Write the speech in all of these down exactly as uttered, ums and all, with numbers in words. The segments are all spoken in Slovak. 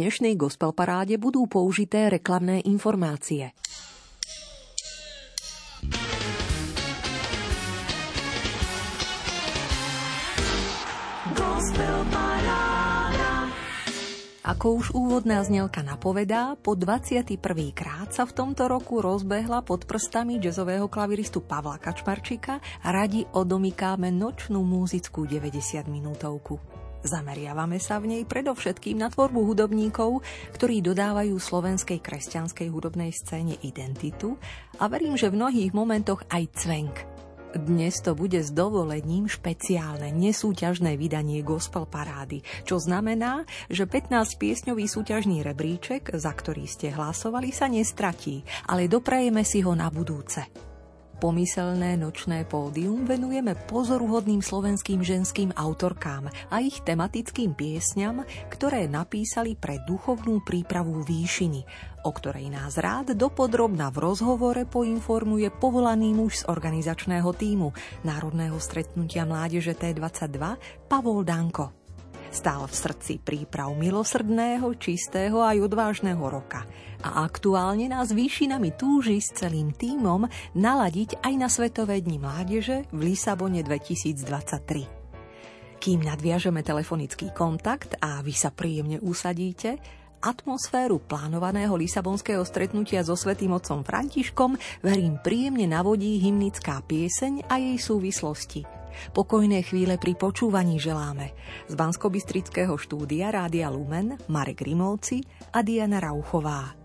dnešnej gospelparáde budú použité reklamné informácie. Ako už úvodná znielka napovedá, po dvadsiaty prvý krát sa v tomto roku rozbehla pod prstami jazzového klaviristu Pavla Kačmarčika Radi odomykáme nočnú múzickú deväťdesiatminútovku. Zameriavame sa v nej predovšetkým na tvorbu hudobníkov, ktorí dodávajú slovenskej kresťanskej hudobnej scéne identitu a verím, že v mnohých momentoch aj cvenk. Dnes to bude s dovolením špeciálne, nesúťažné vydanie Gospel Parády, čo znamená, že pätnásťpiesňový súťažný rebríček, za ktorý ste hlasovali, sa nestratí, ale doprajeme si ho na budúce. Pomyselné nočné pódium venujeme pozoruhodným slovenským ženským autorkám a ich tematickým piesňam, ktoré napísali pre duchovnú prípravu výšiny, o ktorej nás rád dopodrobna v rozhovore poinformuje povolaný muž z organizačného tímu Národného stretnutia mládeže té dvadsaťdva Pavol Danko. Stál v srdci príprav milosrdného, čistého aj odvážneho roka a aktuálne nás výšinami túži s celým tímom naladiť aj na Svetové dni mládeže v Lisabone dvetisíctridsaťtri. Kým nadviažeme telefonický kontakt a vy sa príjemne usadíte, atmosféru plánovaného lisabonského stretnutia so Svätým otcom Františkom verím príjemne navodí hymnická pieseň a jej súvislosti. Pokojné chvíle pri počúvaní želáme z Banskobystrického štúdia Rádia Lumen Marek Rimovci a Diana Rauchová.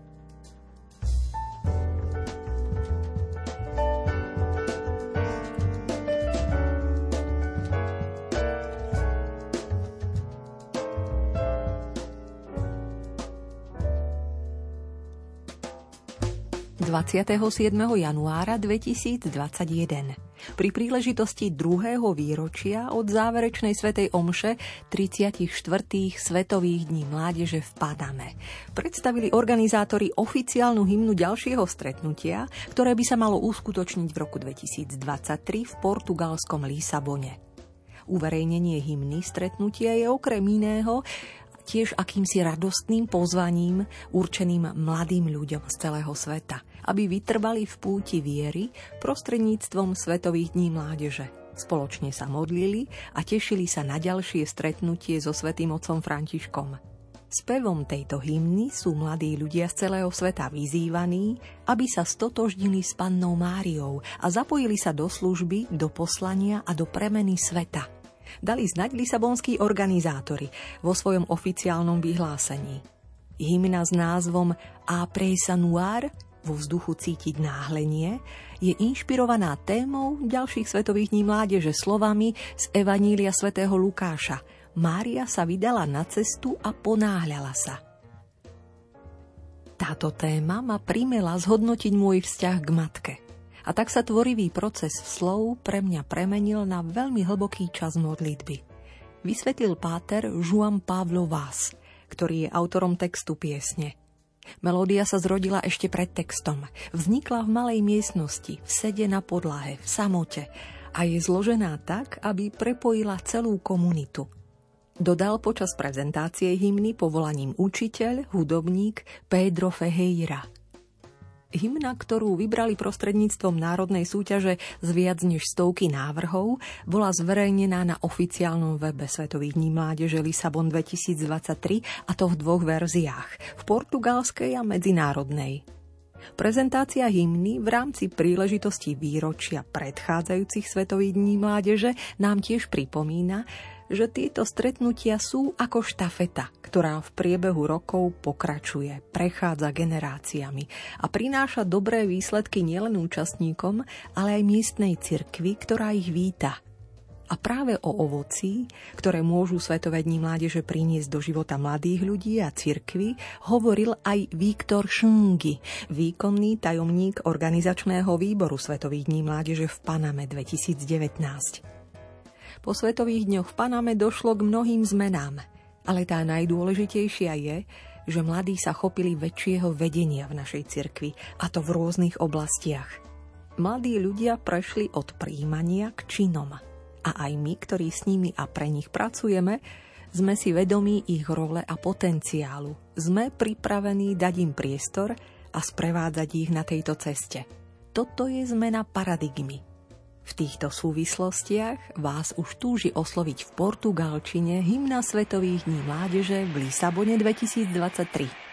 dvadsiateho siedmeho januára dvetisícdvadsaťjeden. Pri príležitosti druhého výročia od záverečnej svätej omše tridsiatich štvrtých Svetových dní mládeže v Paname predstavili organizátori oficiálnu hymnu ďalšieho stretnutia, ktoré by sa malo uskutočniť v roku dvetisícdvadsaťtri v portugalskom Lisabone. Uverejnenie hymny stretnutia je okrem iného tiež akýmsi radostným pozvaním určeným mladým ľuďom z celého sveta, aby vytrvali v púti viery prostredníctvom Svetových dní mládeže. Spoločne sa modlili a tešili sa na ďalšie stretnutie so Svätým otcom Františkom. Spevom tejto hymny sú mladí ľudia z celého sveta vyzývaní, aby sa stotožnili s Pannou Máriou a zapojili sa do služby, do poslania a do premeny sveta. Dali znať lisabonskí organizátori vo svojom oficiálnom vyhlásení. Hymna s názvom A presa noir, vo vzduchu cítiť náhlenie, je inšpirovaná témou ďalších Svetových dní mládeže slovami z Evanjelia svätého Lukáša. Mária sa vydala na cestu a ponáhľala sa. Táto téma ma primela zhodnotiť môj vzťah k matke. A tak sa tvorivý proces slov pre mňa premenil na veľmi hlboký čas modlitby. Vysvetlil páter João Paulo Vás, ktorý je autorom textu piesne. Melódia sa zrodila ešte pred textom. Vznikla v malej miestnosti, v sede na podlahe, v samote a je zložená tak, aby prepojila celú komunitu. Dodal počas prezentácie hymny povolaním učiteľ, hudobník Pejdo Fejíra. Hymna, ktorú vybrali prostredníctvom národnej súťaže z viac než stovky návrhov, bola zverejnená na oficiálnom webe Svetových dní mládeže Lisabon dvetisíctridsaťtri, a to v dvoch verziách, v portugalskej a medzinárodnej. Prezentácia hymny v rámci príležitosti výročia predchádzajúcich Svetových dní mládeže nám tiež pripomína, že tieto stretnutia sú ako štafeta, ktorá v priebehu rokov pokračuje, prechádza generáciami a prináša dobré výsledky nielen účastníkom, ale aj miestnej cirkvi, ktorá ich víta. A práve o ovoci, ktoré môžu Svetové dni mládeže priniesť do života mladých ľudí a cirkvi, hovoril aj Viktor Šungi, výkonný tajomník organizačného výboru Svetových dní mládeže v Paname dvetisícdevätnásť. Po Svetových dňoch v Paname došlo k mnohým zmenám, ale tá najdôležitejšia je, že mladí sa chopili väčšieho vedenia v našej cirkvi, a to v rôznych oblastiach. Mladí ľudia prešli od prijímania k činom a aj my, ktorí s nimi a pre nich pracujeme, sme si vedomí ich role a potenciálu, sme pripravení dať im priestor a sprevádzať ich na tejto ceste. Toto je zmena paradigmy. V týchto súvislostiach vás už túži osloviť v portugalčine hymna Svetových dní mládeže v Lisabone dvetisícdvadsaťtri.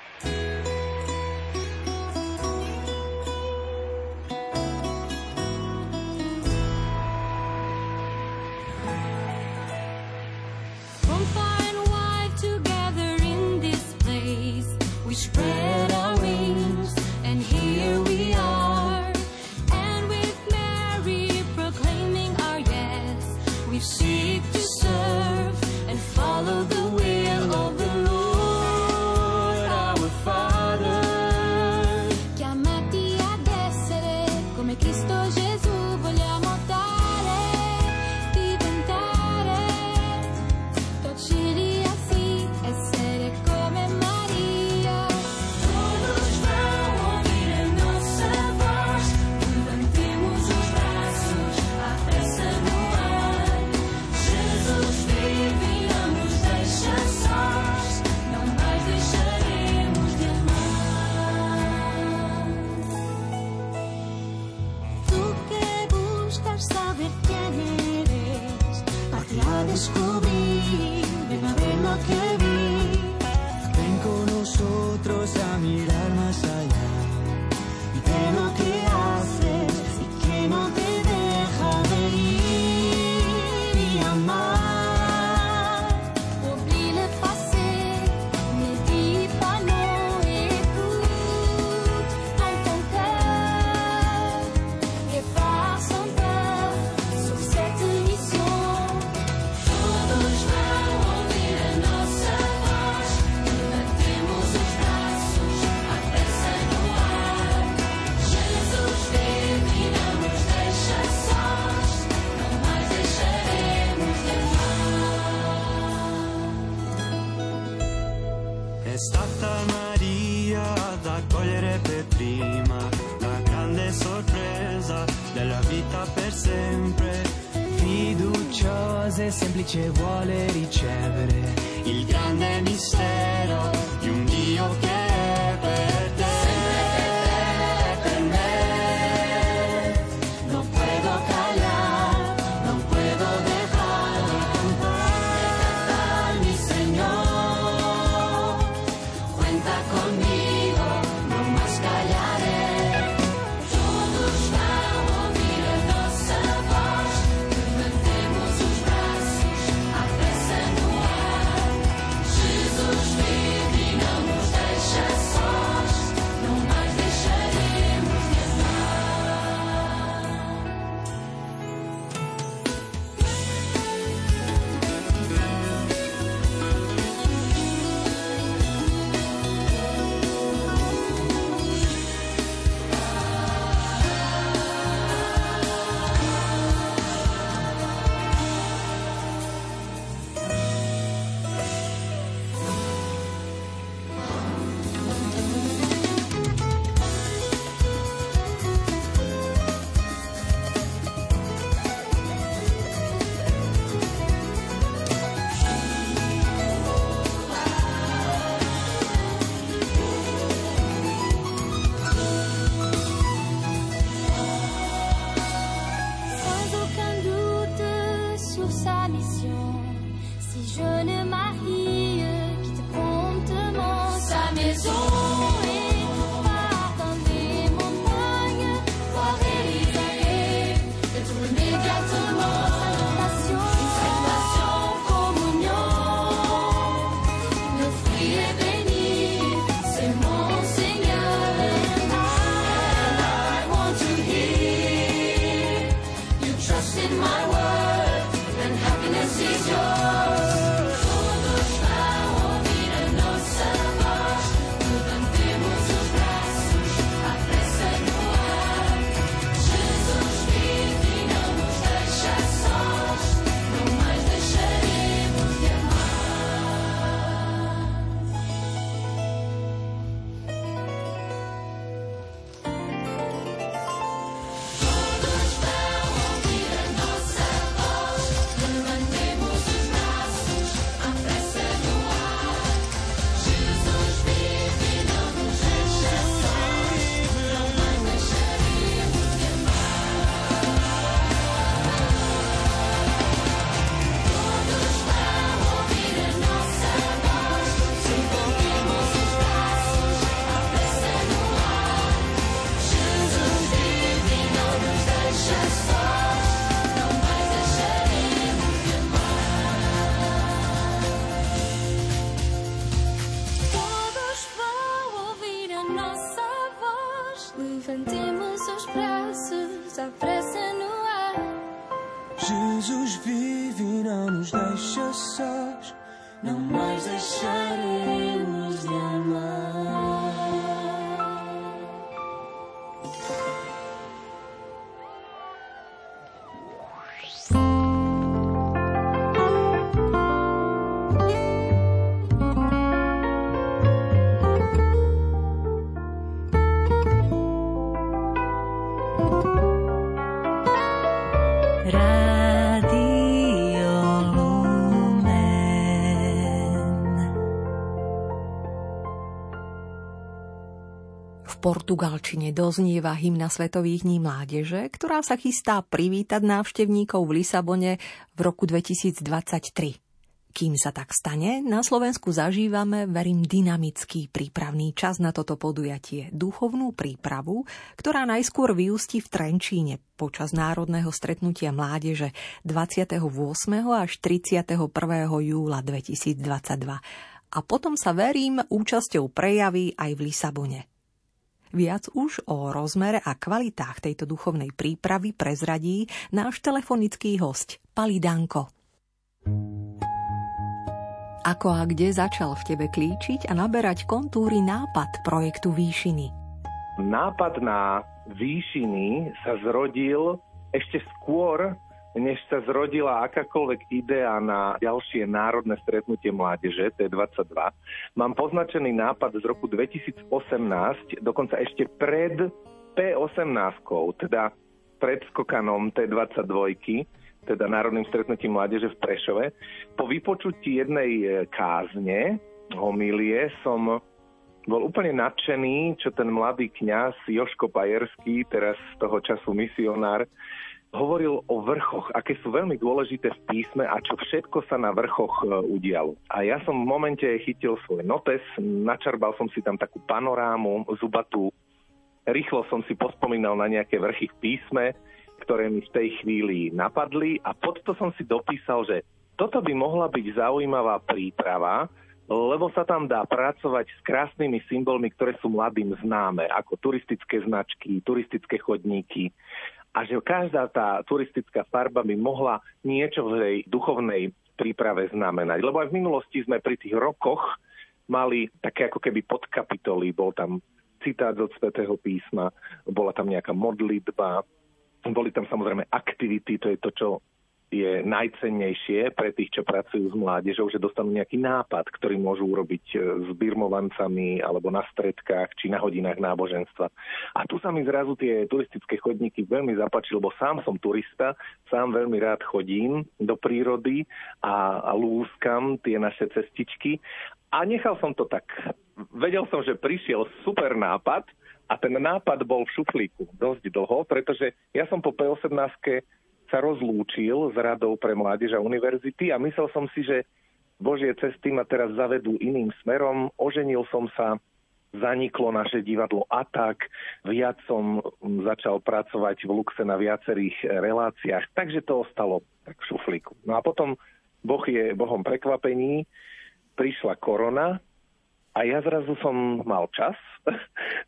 portugalčine doznieva hymna Svetových dní mládeže, ktorá sa chystá privítať návštevníkov v Lisabone v roku dvetisíctridsaťtri. Kým sa tak stane, na Slovensku zažívame, verím, dynamický prípravný čas na toto podujatie, duchovnú prípravu, ktorá najskôr vyústi v Trenčíne počas Národného stretnutia mládeže dvadsiateho ôsmeho až tridsiateho prvého júla dvetisícdvadsaťdva. A potom sa, verím, účasťou prejaví aj v Lisabone. Viac už o rozmere a kvalitách tejto duchovnej prípravy prezradí náš telefonický hosť, Pavol Danko. Ako a kde začal v tebe klíčiť a naberať kontúry nápad projektu Výšiny? Nápad na Výšiny sa zrodil ešte skôr, než sa zrodila akákoľvek idea na ďalšie národné stretnutie mládeže té dvadsaťdva. Mám poznačený nápad z roku dvetisícosemnásť, dokonca ešte pred pé osemnásť, teda pred skokanom té dvadsaťdva, teda Národným stretnutím mládeže v Prešove. Po vypočutí jednej kázne, homilie, som bol úplne nadšený, čo ten mladý kňaz Joško Bajerský, teraz z toho času misionár, hovoril o vrchoch, aké sú veľmi dôležité v písme a čo všetko sa na vrchoch udialo. A ja som v momente chytil svoj notes, načarbal som si tam takú panorámu zubatú, rýchlo som si pospomínal na nejaké vrchy v písme, ktoré mi v tej chvíli napadli, a pod to som si dopísal, že toto by mohla byť zaujímavá príprava, lebo sa tam dá pracovať s krásnymi symbolmi, ktoré sú mladým známe, ako turistické značky, turistické chodníky, a že každá tá turistická farba by mohla niečo v tej duchovnej príprave znamenať. Lebo aj v minulosti sme pri tých rokoch mali také ako keby podkapitoly, bol tam citát od Svätého písma, bola tam nejaká modlitba, boli tam samozrejme aktivity, to je to, čo je najcennejšie pre tých, čo pracujú s mládežou, že dostanú nejaký nápad, ktorý môžu urobiť s birmovancami alebo na stredkách či na hodinách náboženstva. A tu sa mi zrazu tie turistické chodníky veľmi zapáčili, lebo sám som turista, sám veľmi rád chodím do prírody a, a lúskam tie naše cestičky. A nechal som to tak. Vedel som, že prišiel super nápad, a ten nápad bol v šuflíku dosť dlho, pretože ja som po pé osemnástke sa rozlúčil s Radou pre mládež a univerzity a myslel som si, že Božie cesty ma teraz zavedú iným smerom. Oženil som sa, zaniklo naše divadlo a tak. Viac som začal pracovať v Luxe na viacerých reláciách, takže to ostalo tak v šuflíku. No a potom, Boh je Bohom prekvapení, prišla korona, a ja zrazu som mal čas,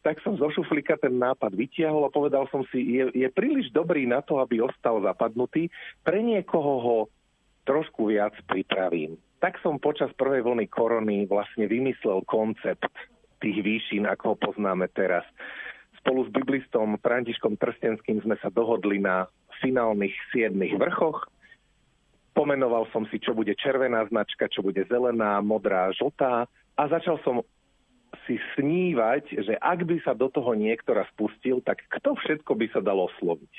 tak som zo šuflíka ten nápad vytiahol a povedal som si, je, je príliš dobrý na to, aby ostal zapadnutý, pre niekoho ho trošku viac pripravím. Tak som počas prvej vlny korony vlastne vymyslel koncept tých výšin, ako ho poznáme teraz. Spolu s biblistom Františkom Trstenským sme sa dohodli na finálnych siedmych vrchoch. Pomenoval som si, čo bude červená značka, čo bude zelená, modrá, žltá. A začal som si snívať, že ak by sa do toho niektorá spustil, tak kto všetko by sa dalo osloviť.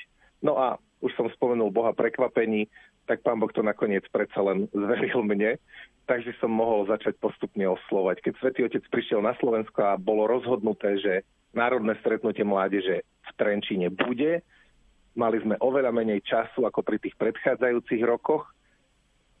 No a už som spomenul Boha prekvapení, tak Pán Boh to nakoniec predsa len zveril mne, takže som mohol začať postupne oslovať. Keď Svätý Otec prišiel na Slovensko a bolo rozhodnuté, že Národné stretnutie mládeže v Trenčíne bude, mali sme oveľa menej času ako pri tých predchádzajúcich rokoch,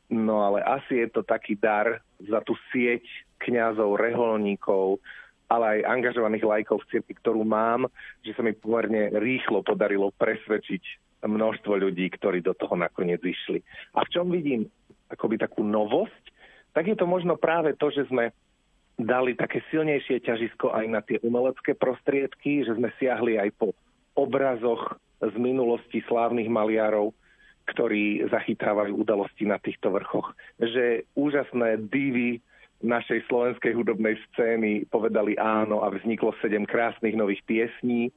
no ale asi je to taký dar za tú sieť kňazov, reholníkov, ale aj angažovaných laikov v cirkvi, ktorú mám, že sa mi pomerne rýchlo podarilo presvedčiť množstvo ľudí, ktorí do toho nakoniec išli. A v čom vidím akoby takú novosť, tak je to možno práve to, že sme dali také silnejšie ťažisko aj na tie umelecké prostriedky, že sme siahli aj po obrazoch z minulosti slávnych maliarov, ktorí zachytávajú udalosti na týchto vrchoch. Že úžasné divy našej slovenskej hudobnej scény povedali áno a vzniklo sedem krásnych nových piesní.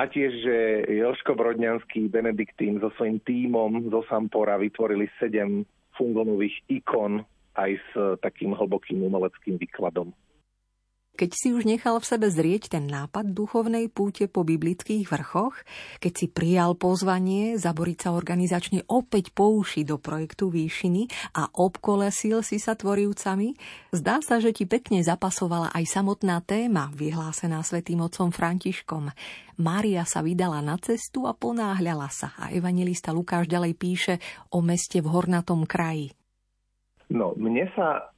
A tiež, že Jožko Brodňanský, Benediktín so svojím tímom zo Sampora vytvorili sedem fungonových ikon aj s takým hlbokým umeleckým výkladom. keď si už nechal v sebe zrieť ten nápad duchovnej púte po biblických vrchoch, keď si prijal pozvanie zaboriť sa organizačne opäť po uši do projektu Výšiny a obkolesil si sa tvorivcami, zdá sa, že ti pekne zapasovala aj samotná téma, vyhlásená svätým otcom Františkom. Mária sa vydala na cestu a ponáhľala sa. A evanjelista Lukáš ďalej píše o meste v hornatom kraji. No, mne sa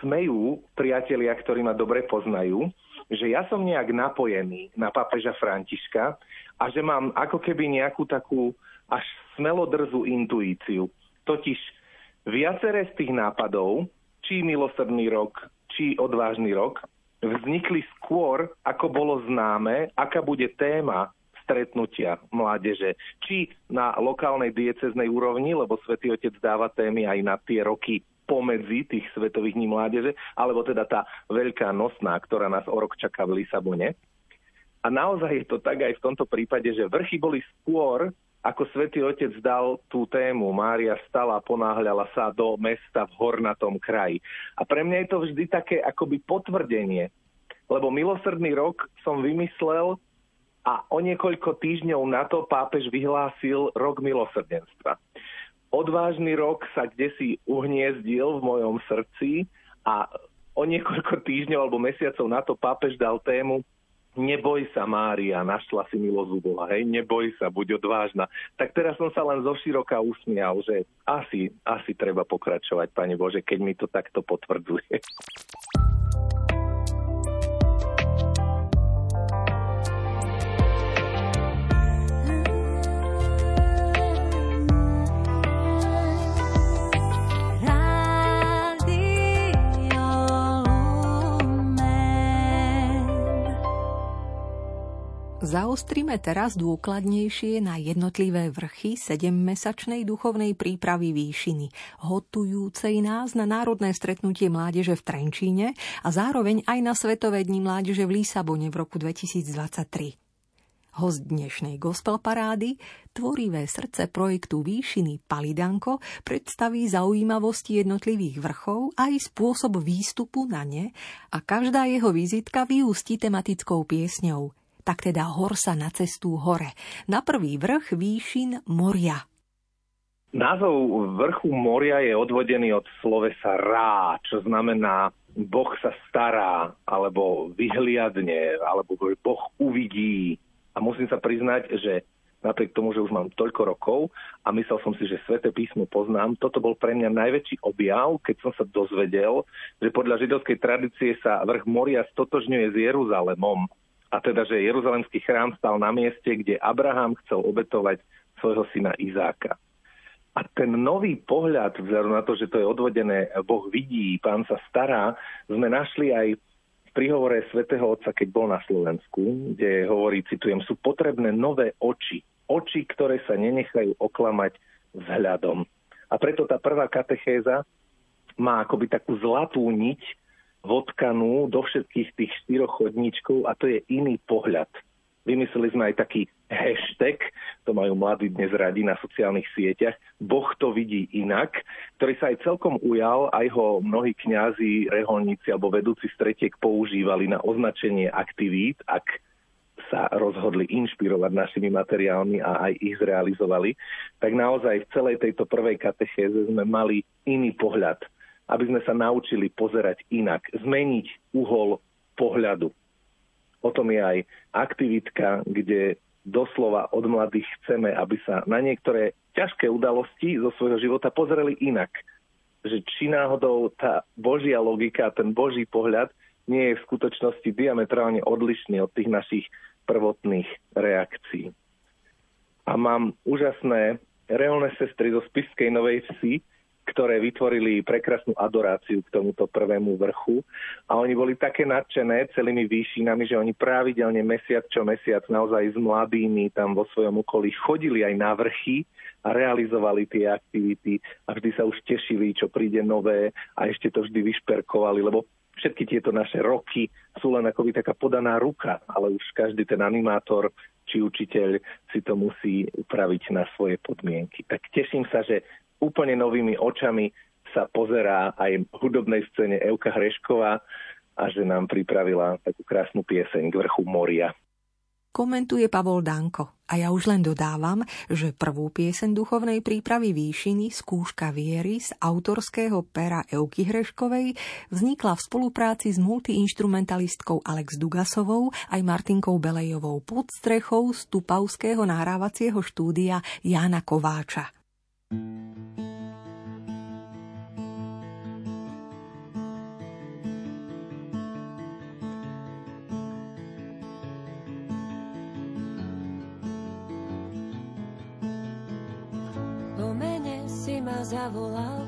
smejú priatelia, ktorí ma dobre poznajú, že ja som nejak napojený na pápeža Františka a že mám ako keby nejakú takú až smelodrzú intuíciu. Totiž viaceré z tých nápadov, či milosrdný rok, či odvážny rok, vznikli skôr, ako bolo známe, aká bude téma stretnutia mládeže. Či na lokálnej diecéznej úrovni, lebo Svätý Otec dáva témy aj na tie roky pomedzi tých Svetových dní mládeže, alebo teda tá veľká nosná, ktorá nás o rok čaká v Lisabone. A naozaj je to tak aj v tomto prípade, že vrchy boli skôr, ako Svätý Otec dal tú tému. Mária stala, ponáhľala sa do mesta v hornatom kraji. A pre mňa je to vždy také akoby potvrdenie, lebo milosrdný rok som vymyslel, a o niekoľko týždňov na to pápež vyhlásil rok milosrdenstva. Odvážny rok sa kdesi uhniezdil v mojom srdci a o niekoľko týždňov alebo mesiacov na to pápež dal tému Neboj sa, Mária, našla si milosť u Boha, hej, neboj sa, buď odvážna. Tak teraz som sa len zoširoka usmial, že asi, asi treba pokračovať, Pane Bože, keď mi to takto potvrdzuje. Zaostrime teraz dôkladnejšie na jednotlivé vrchy sedemmesačnej duchovnej prípravy Výšiny, hotujúcej nás na Národné stretnutie mládeže v Trenčíne a zároveň aj na Svetové dni mládeže v Lisabone v roku dvetisíctridsaťtri. Host dnešnej Gospelparády, tvorivé srdce projektu Výšiny Pavol Danko, predstaví zaujímavosti jednotlivých vrchov aj spôsob výstupu na ne a každá jeho vizitka vyústi tematickou piesňou. Tak teda hor sa na cestu hore. Na prvý vrch výšin moria. Názov vrchu moria je odvodený od slovesa rá, čo znamená Boh sa stará, alebo vyhliadne, alebo Boh uvidí. A musím sa priznať, že napriek tomu, že už mám toľko rokov a myslel som si, že Sväté písmo poznám, toto bol pre mňa najväčší objav, keď som sa dozvedel, že podľa židovskej tradície sa vrch moria stotožňuje s Jeruzalemom. A teda, že Jeruzalemský chrám stal na mieste, kde Abraham chcel obetovať svojho syna Izáka. A ten nový pohľad, vzhľadom na to, že to je odvodené, Boh vidí, Pán sa stará, sme našli aj v príhovore svätého otca, keď bol na Slovensku, kde hovorí, citujem, sú potrebné nové oči. Oči, ktoré sa nenechajú oklamať vzhľadom. A preto tá prvá katechéza má akoby takú zlatú niť, vodkanú do všetkých tých štyroch chodníčkov a to je iný pohľad. Vymysleli sme aj taký hashtag, to majú mladí dnes radi na sociálnych sieťach, Boh to vidí inak, ktorý sa aj celkom ujal, aj ho mnohí kňazi, reholníci alebo vedúci stretiek používali na označenie aktivít, ak sa rozhodli inšpirovať našimi materiálmi a aj ich zrealizovali, tak naozaj v celej tejto prvej katechéze sme mali iný pohľad, aby sme sa naučili pozerať inak, zmeniť uhol pohľadu. O tom je aj aktivitka, kde doslova od mladých chceme, aby sa na niektoré ťažké udalosti zo svojho života pozerali inak. Že či náhodou tá Božia logika, ten Boží pohľad nie je v skutočnosti diametrálne odlišný od tých našich prvotných reakcií. A mám úžasné reholné sestry zo Spišskej Novej Vsi, ktoré vytvorili prekrasnú adoráciu k tomuto prvému vrchu. A oni boli také nadšené celými výšinami, že oni pravidelne mesiac čo mesiac naozaj s mladými tam vo svojom okolí chodili aj na vrchy a realizovali tie aktivity a vždy sa už tešili, čo príde nové a ešte to vždy vyšperkovali, lebo všetky tieto naše roky sú len akoby taká podaná ruka, ale už každý ten animátor či učiteľ si to musí upraviť na svoje podmienky. Tak teším sa, že úplne novými očami sa pozerá aj v hudobnej scéne Evka Hrešková, a že nám pripravila takú krásnu pieseň K vrchu moria. Komentuje Pavol Danko. A ja už len dodávam, že prvú pieseň duchovnej prípravy Výšiny Skúška viery z autorského pera Evky Hreškovej vznikla v spolupráci s multiinštrumentalistkou Alex Dugasovou aj Martinkou Belejovou pod strechou z tupavského nahrávacieho štúdia Jána Kováča. Si ma zavolal,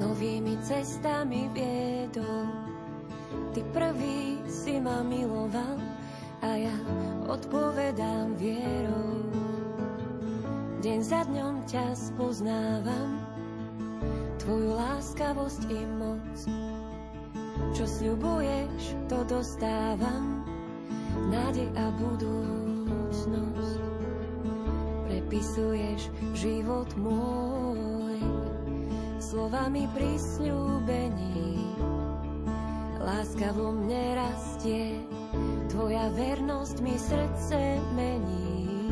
novými cestami viedol. Ty prvý si ma miloval a ja odpovedám vierou. Deň za dňom ťa spoznávam, tvoju láskavosť i moc. Čo sľubuješ, to dostávam, nádej a budúcnosť. Prepisuješ život môj slovami prisľúbení. Láska vo mne rastie, tvoja vernosť mi srdce mení.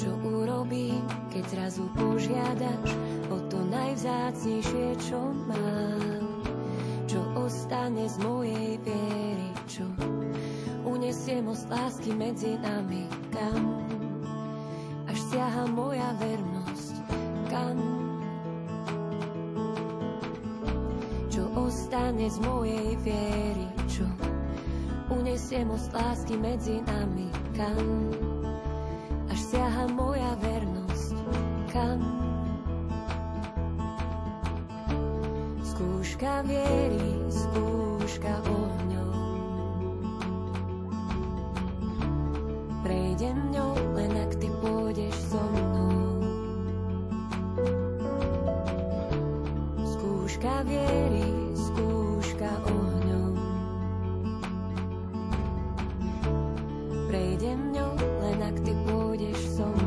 Čo urobím, keď zrazu požiadaš o to najvzácnejšie, čo mám? Čo ostane z mojej viery, čo unesie most lásky medzi nami, kam až siaha moja vernosť, kam čo ostane z mojej viery, čo unesie most lásky medzi nami, kam až siaha moja vernosť, kam. Skúška viery, skúška ohňom. Prejdem ňou, len ak ty pôjdeš so mnou. Skúška viery, skúška ohňom. Prejdem ňou, len ak ty pôjdeš so mnou.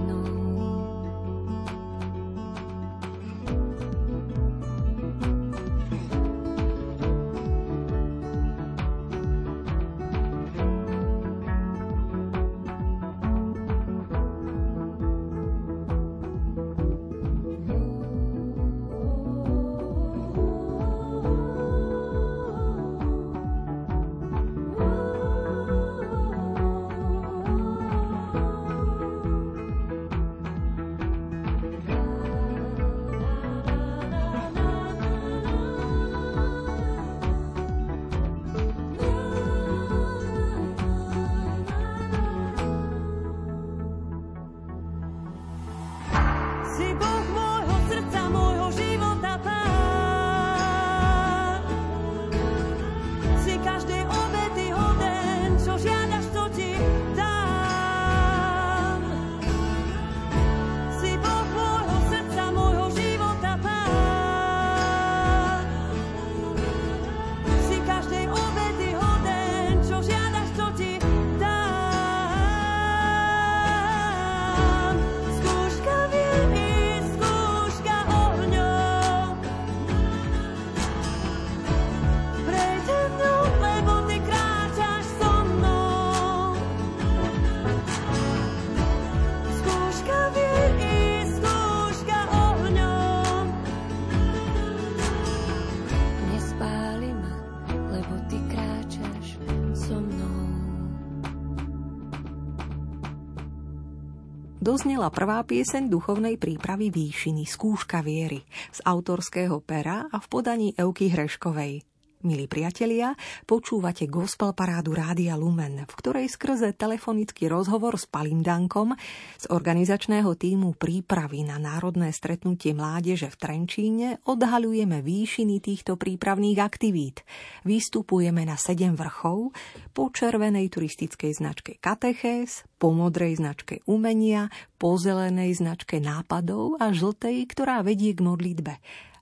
Doznela prvá pieseň duchovnej prípravy Výšiny Skúška viery z autorského pera a v podaní Evky Hreškovej. Milí priatelia, počúvate Gospelparádu Rádia Lumen, v ktorej skrze telefonický rozhovor s Pavlom Dankom z organizačného tímu prípravy na Národné stretnutie mládeže v Trenčíne odhaľujeme výšiny týchto prípravných aktivít. Vystupujeme na sedem vrchov, po červenej turistickej značke Katechéz, po modrej značke Umenia, po zelenej značke Nápadov a žltej, ktorá vedie k modlitbe.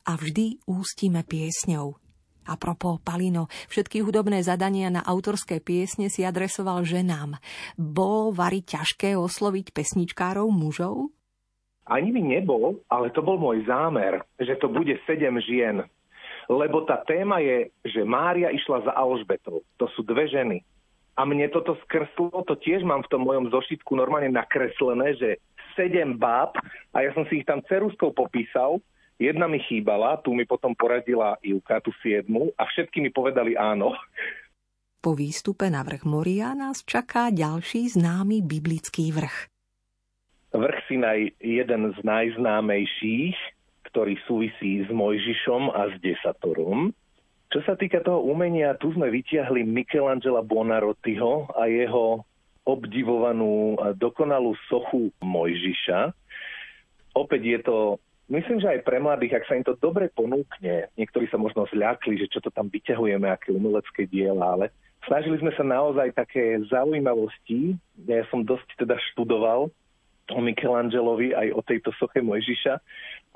A vždy ústime piesňou. Apropos, Palino, všetky hudobné zadania na autorské piesne si adresoval ženám. Bolo vari ťažké osloviť pesničkárov mužov? ani by nebol, ale to bol môj zámer, že to bude sedem žien. Lebo tá téma je, že Mária išla za Alžbetou. To sú dve ženy. A mne toto skrslo, to tiež mám v tom mojom zošitku normálne nakreslené, že sedem báb, a ja som si ich tam ceruskou popísal, jedna mi chýbala, tu mi potom poradila Ivka, tú siedmu, a všetky mi povedali áno. Po výstupe na vrch Moria nás čaká ďalší známy biblický vrch. Vrch Sinaj, jeden z najznámejších, ktorý súvisí s Mojžišom a s Desatorom. Čo sa týka toho umenia, tu sme vytiahli Michelangela Buonarrotiho a jeho obdivovanú dokonalú sochu Mojžiša. Opäť je to, myslím, že aj pre mladých, ak sa im to dobre ponúkne, niektorí sa možno zľakli, že čo to tam vyťahujeme, aké umelecké diela, ale snažili sme sa naozaj také zaujímavosti. Ja som dosť teda študoval o Michelangelovi aj o tejto soche Mojžiša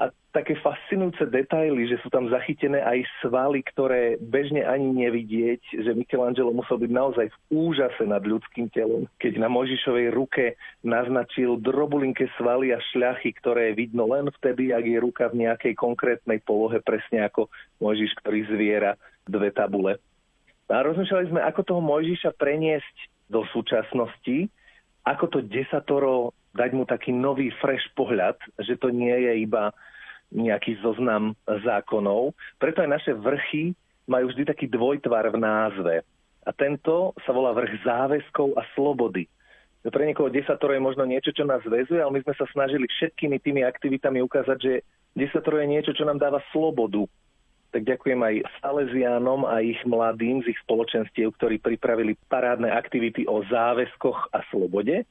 a také fascinujúce detaily, že sú tam zachytené aj svaly, ktoré bežne ani nevidieť, že Michelangelo musel byť naozaj v úžase nad ľudským telom, keď na Mojžišovej ruke naznačil drobulinké svaly a šľachy, ktoré je vidno len vtedy, ak je ruka v nejakej konkrétnej polohe, presne ako Mojžiš, ktorý zviera dve tabule. A rozmýšľali sme, ako toho Mojžiša preniesť do súčasnosti, ako to desatoro dať mu taký nový, fresh pohľad, že to nie je iba nejaký zoznam zákonov. Preto aj naše vrchy majú vždy taký dvojtvar v názve. A tento sa volá vrch záväzkov a slobody. Pre niekoho desatoro je možno niečo, čo nás väzuje, ale my sme sa snažili všetkými tými aktivitami ukázať, že desatoro je niečo, čo nám dáva slobodu. Tak ďakujem aj Salesiánom a ich mladým z ich spoločenstiev, ktorí pripravili parádne aktivity o záväzkoch a slobode.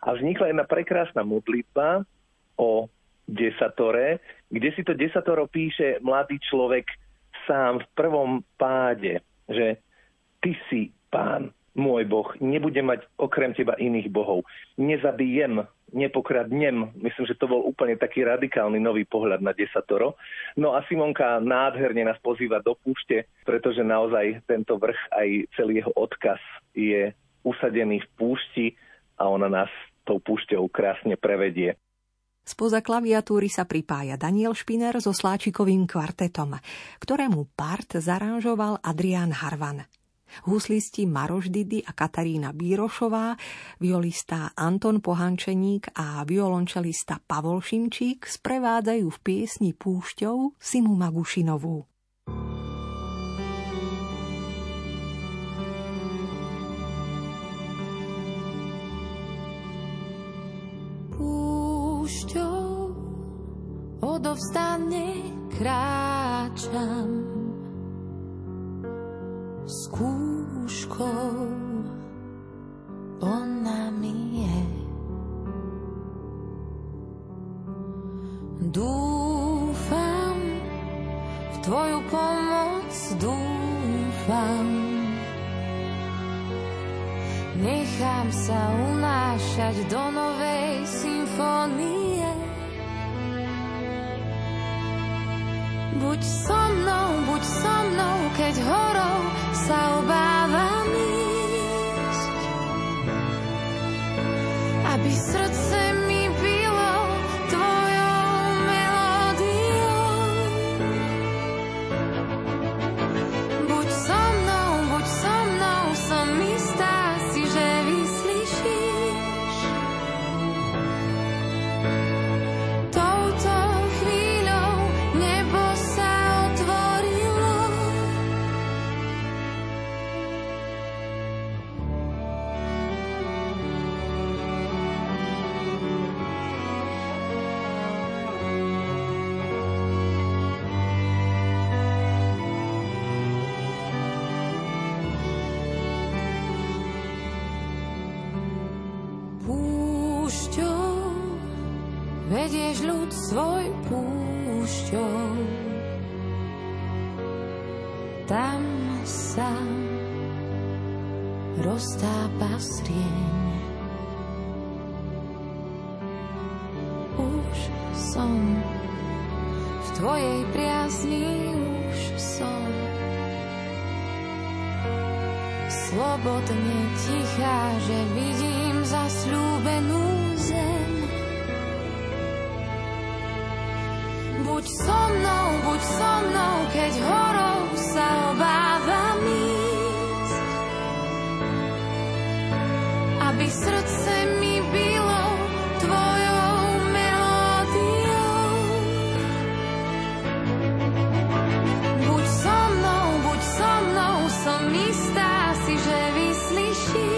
A vznikla jedna prekrásna modlitba o desatore, kde si to desatoro píše mladý človek sám v prvom páde, že ty si pán, môj boh, nebudem mať okrem teba iných bohov, nezabijem, nepokradnem. Myslím, že to bol úplne taký radikálny nový pohľad na desatoro. No a Simonka nádherne nás pozýva do púšte, pretože naozaj tento vrch aj celý jeho odkaz je usadený v púšti a ona nás tou púšťou krásne prevedie. Spoza klaviatúry sa pripája Daniel Špiner so sláčikovým kvartetom, ktorému part zaranžoval Adrián Harvan. Huslisti Maroš Didy a Katarína Bírošová, violista Anton Pohančeník a violončelista Pavol Šimčík sprevádzajú v piesni Púšťou Simu Magušinovú. Púšťou odovzdane kráčam, s kúškou ona mi je. Dúfam v tvoju pomoc, dúfam, nechám sa unášať do novej symfónie. Buď so mnou, buď so mnou, keď horou sa obávam ísť, aby srdce mi bylo tvojou melódiou. Buď so mnou, buď so mnou, som istá si, že vyslyšíš touto chvíľou. Nebo sa otvorilo. Púšťou vedieš ľud svoj, púšťou tam sa roztápa strieň. Už som v tvojej priazni, už som slobodne tichá, že vidím zasľúbenú zem. Buď so mnou, buď so mnou, keď horou sa obávam ísť. Aby srdce mi bylo tvojou melódiou. Buď so mnou, buď so mnou, som istá si, že vyslyšíš.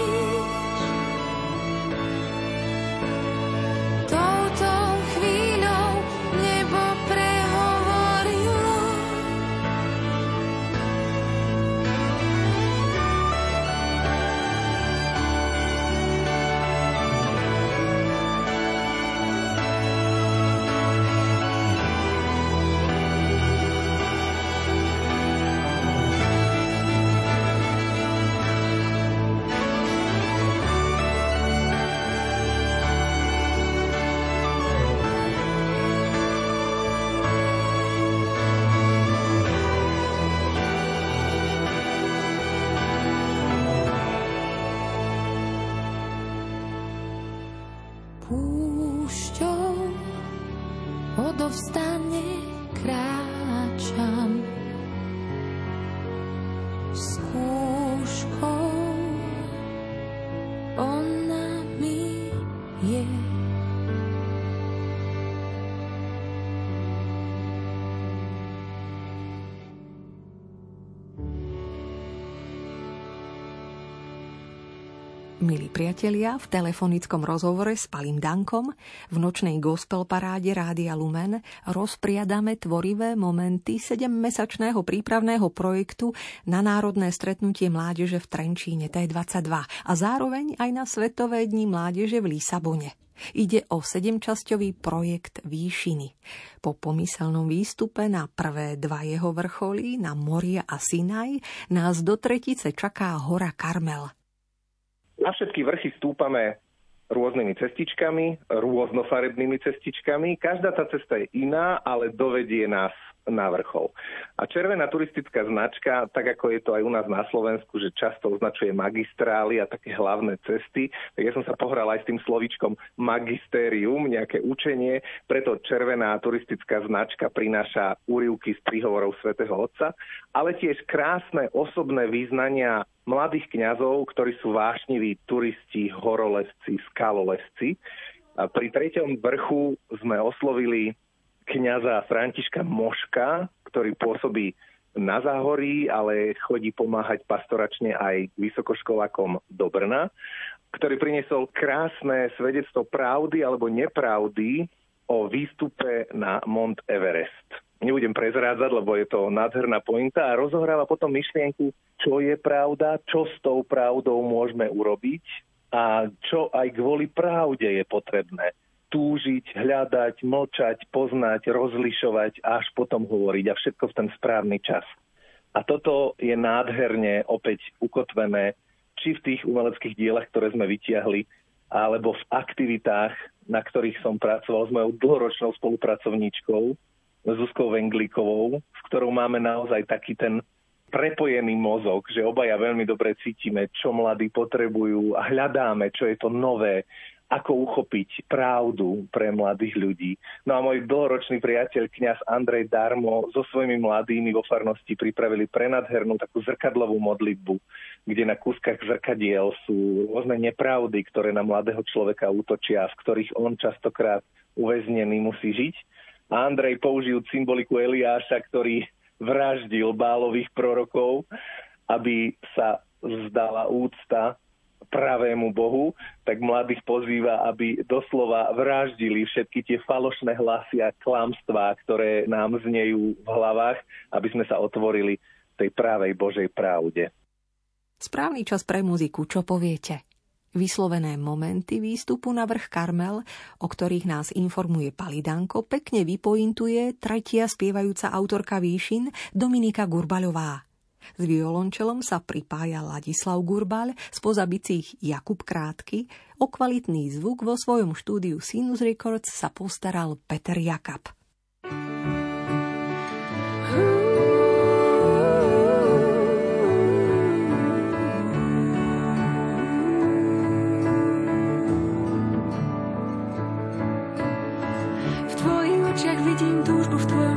Milí priatelia, v telefonickom rozhovore s Palim Dankom v nočnej gospelparáde Rádia Lumen rozpriadame tvorivé momenty sedemmesačného prípravného projektu na Národné stretnutie mládeže v Trenčíne té dvadsaťdva a zároveň aj na Svetové dni mládeže v Lisabone. Ide o sedemčasťový projekt Výšiny. Po pomyselnom výstupe na prvé dva jeho vrcholy, na Moria a Sinaj, nás do tretice čaká hora Karmel. Na všetky vrchy stúpame rôznymi cestičkami, rôznofarebnými cestičkami. Každá tá cesta je iná, ale dovedie nás na vrchol. A červená turistická značka, tak ako je to aj u nás na Slovensku, že často označuje magistrály a také hlavné cesty, tak ja som sa pohral aj s tým slovíčkom magistérium, nejaké učenie, preto červená turistická značka prináša úryvky z príhovorov svätého Otca, ale tiež krásne osobné význania mladých kňazov, ktorí sú vášniví turisti, horolezci, skalolezci. A pri treťom vrchu sme oslovili kňaza Františka Moška, ktorý pôsobí na Záhorí, ale chodí pomáhať pastoračne aj vysokoškolákom do Brna, ktorý priniesol krásne svedectvo pravdy alebo nepravdy o výstupe na Mount Everest. Nebudem prezrádzať, lebo je to nádherná pointa a rozohráva potom myšlienku, čo je pravda, čo s tou pravdou môžeme urobiť a čo aj kvôli pravde je potrebné túžiť, hľadať, mlčať, poznať, rozlišovať a až potom hovoriť a všetko v ten správny čas. A toto je nádherne opäť ukotvené či v tých umeleckých dielach, ktoré sme vytiahli, alebo v aktivitách, na ktorých som pracoval s mojou dlhoročnou spolupracovníčkou Zuzkou Venglíkovou, s ktorou máme naozaj taký ten prepojený mozog, že obaja veľmi dobre cítime, čo mladí potrebujú a hľadáme, čo je to nové, ako uchopiť pravdu pre mladých ľudí. No a môj dlhoročný priateľ kňaz Andrej Darmo so svojimi mladými vo farnosti pripravili prenadhernú takú zrkadlovú modlitbu, kde na kúskach zrkadiel sú rôzne nepravdy, ktoré na mladého človeka útočia, v ktorých on častokrát uväznený musí žiť. A Andrej použil symboliku Eliáša, ktorý vraždil Bálových prorokov, aby sa vzdala úcta pravému Bohu, tak mladých pozýva, aby doslova vraždili všetky tie falošné hlasy a klamstvá, ktoré nám znejú v hlavách, aby sme sa otvorili tej pravej Božej pravde. Správny čas pre muziku, čo poviete? Vyslovené momenty výstupu na vrch Karmel, o ktorých nás informuje Pali Danko, pekne vypointuje tretia spievajúca autorka Výšin Dominika Gurbaľová. S violončelom sa pripája Ladislav Gurbaľ, spoza bicích Jakub Krátky, o kvalitný zvuk vo svojom štúdiu Sinus Records sa postaral Peter Jakab. V tvojich očiach vidím túžbu v tvojom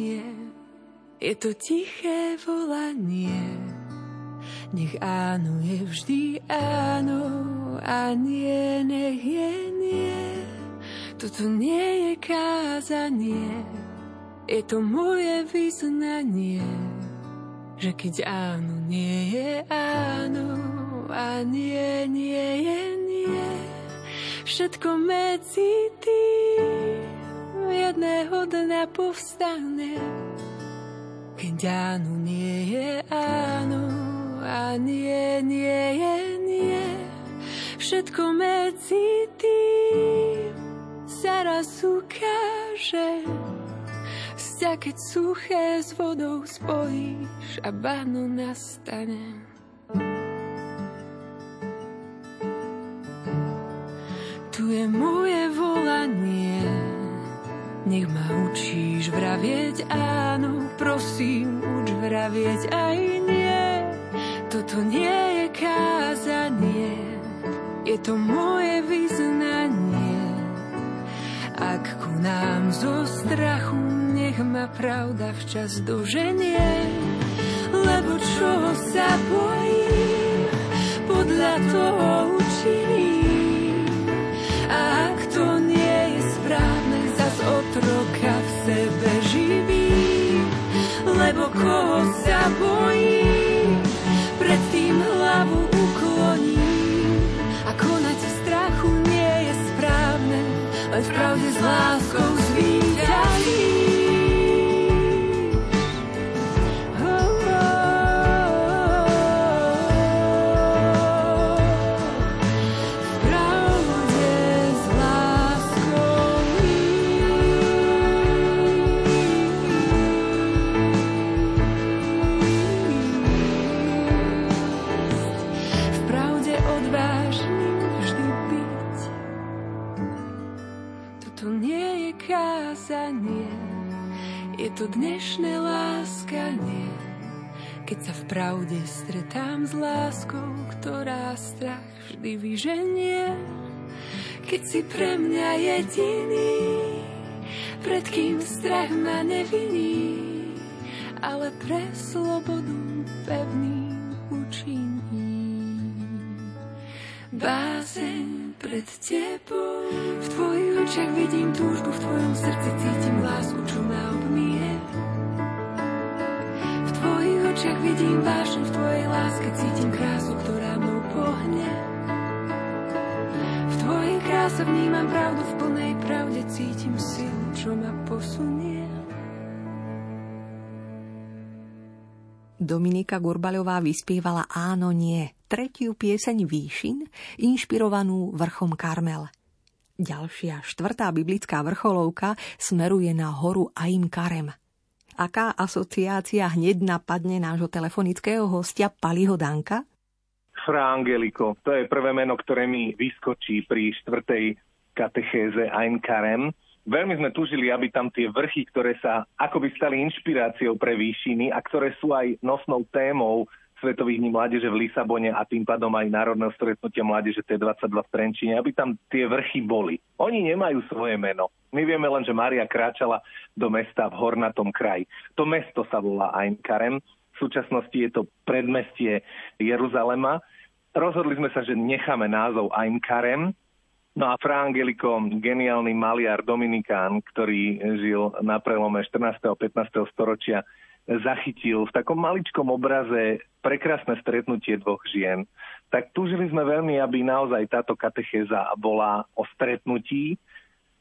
volanie, je to tiché volanie. Nech áno je vždy áno a nie nech je nie. Toto nie je kázanie, je to moje vyznanie. Že keď áno nie je áno a nie nie je nie. Všetko medzi tým jedného dňa povstane. Keď áno nie je áno a nie nie je nie. Všetko medzi tým sa raz ukáže. Vzťah, keď suché s vodou spojíš a bahno nastane. Tu je moje volanie, nech ma učíš vravieť áno, prosím, uč vravieť aj nie. Toto nie je kázanie, je to moje vyznanie. Ak konám zo strachu, nech ma pravda včas doženie. Lebo čoho sa bojím, podľa toho učím. A ak to nie je správne, zas otroka v sebe živí. Lebo koho sa bojím, predtým hlavu ukloním. A konať v strachu nie je správne, len v pravde s láskou zvíťazí. To dnešné láskanie, keď sa v pravde stretám s láskou, ktorá strach vždy vyženie. Keď si pre mňa jediný, pred kým strach ma neviní, ale pre slobodu pevným učiní. Bázeň pred tebou, v tvojich očiach vidím túžbu, v tvojom srdci cítim lásku, čo ma obmije. V tvojich očiach vidím vášeň, v tvojej láske cítim krásu, ktorá mnou pohne. V tvojej kráse vnímam pravdu, v plnej pravde cítim silu, čo ma posunie. Dominika Gurbaľová vyspievala Áno, nie, tretiu pieseň Výšin, inšpirovanú vrchom Karmel. Ďalšia, štvrtá biblická vrcholovka smeruje na horu Ein Karem. Aká asociácia hneď napadne nášho telefonického hostia Paliho Danka? Fra Angelico, to je prvé meno, ktoré mi vyskočí pri štvrtej katechéze Ein Karem. Veľmi sme tužili, aby tam tie vrchy, ktoré sa akoby stali inšpiráciou pre výšiny a ktoré sú aj nosnou témou Svetových dní mládeže v Lisabone a tým pádom aj Národného stretnutia mládeže té dvadsaťdva v Trenčíne, aby tam tie vrchy boli. Oni nemajú svoje meno. My vieme len, že Mária kráčala do mesta v hornatom kraji. To mesto sa volá Ein Karem. V súčasnosti je to predmestie Jeruzalema. Rozhodli sme sa, že necháme názov Ein Karem. No a Fra Angelico, geniálny maliar Dominikán, ktorý žil na prelome štrnásteho a pätnásteho storočia, zachytil v takom maličkom obraze prekrásne stretnutie dvoch žien. Tak túžili sme veľmi, aby naozaj táto katechéza bola o stretnutí,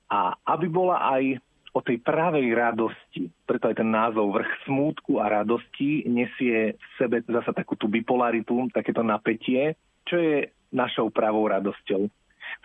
a aby bola aj o tej pravej radosti. Preto aj ten názov Vrch smútku a radosti nesie v sebe zasa takú tú bipolaritu, takéto napätie, čo je našou pravou radosťou.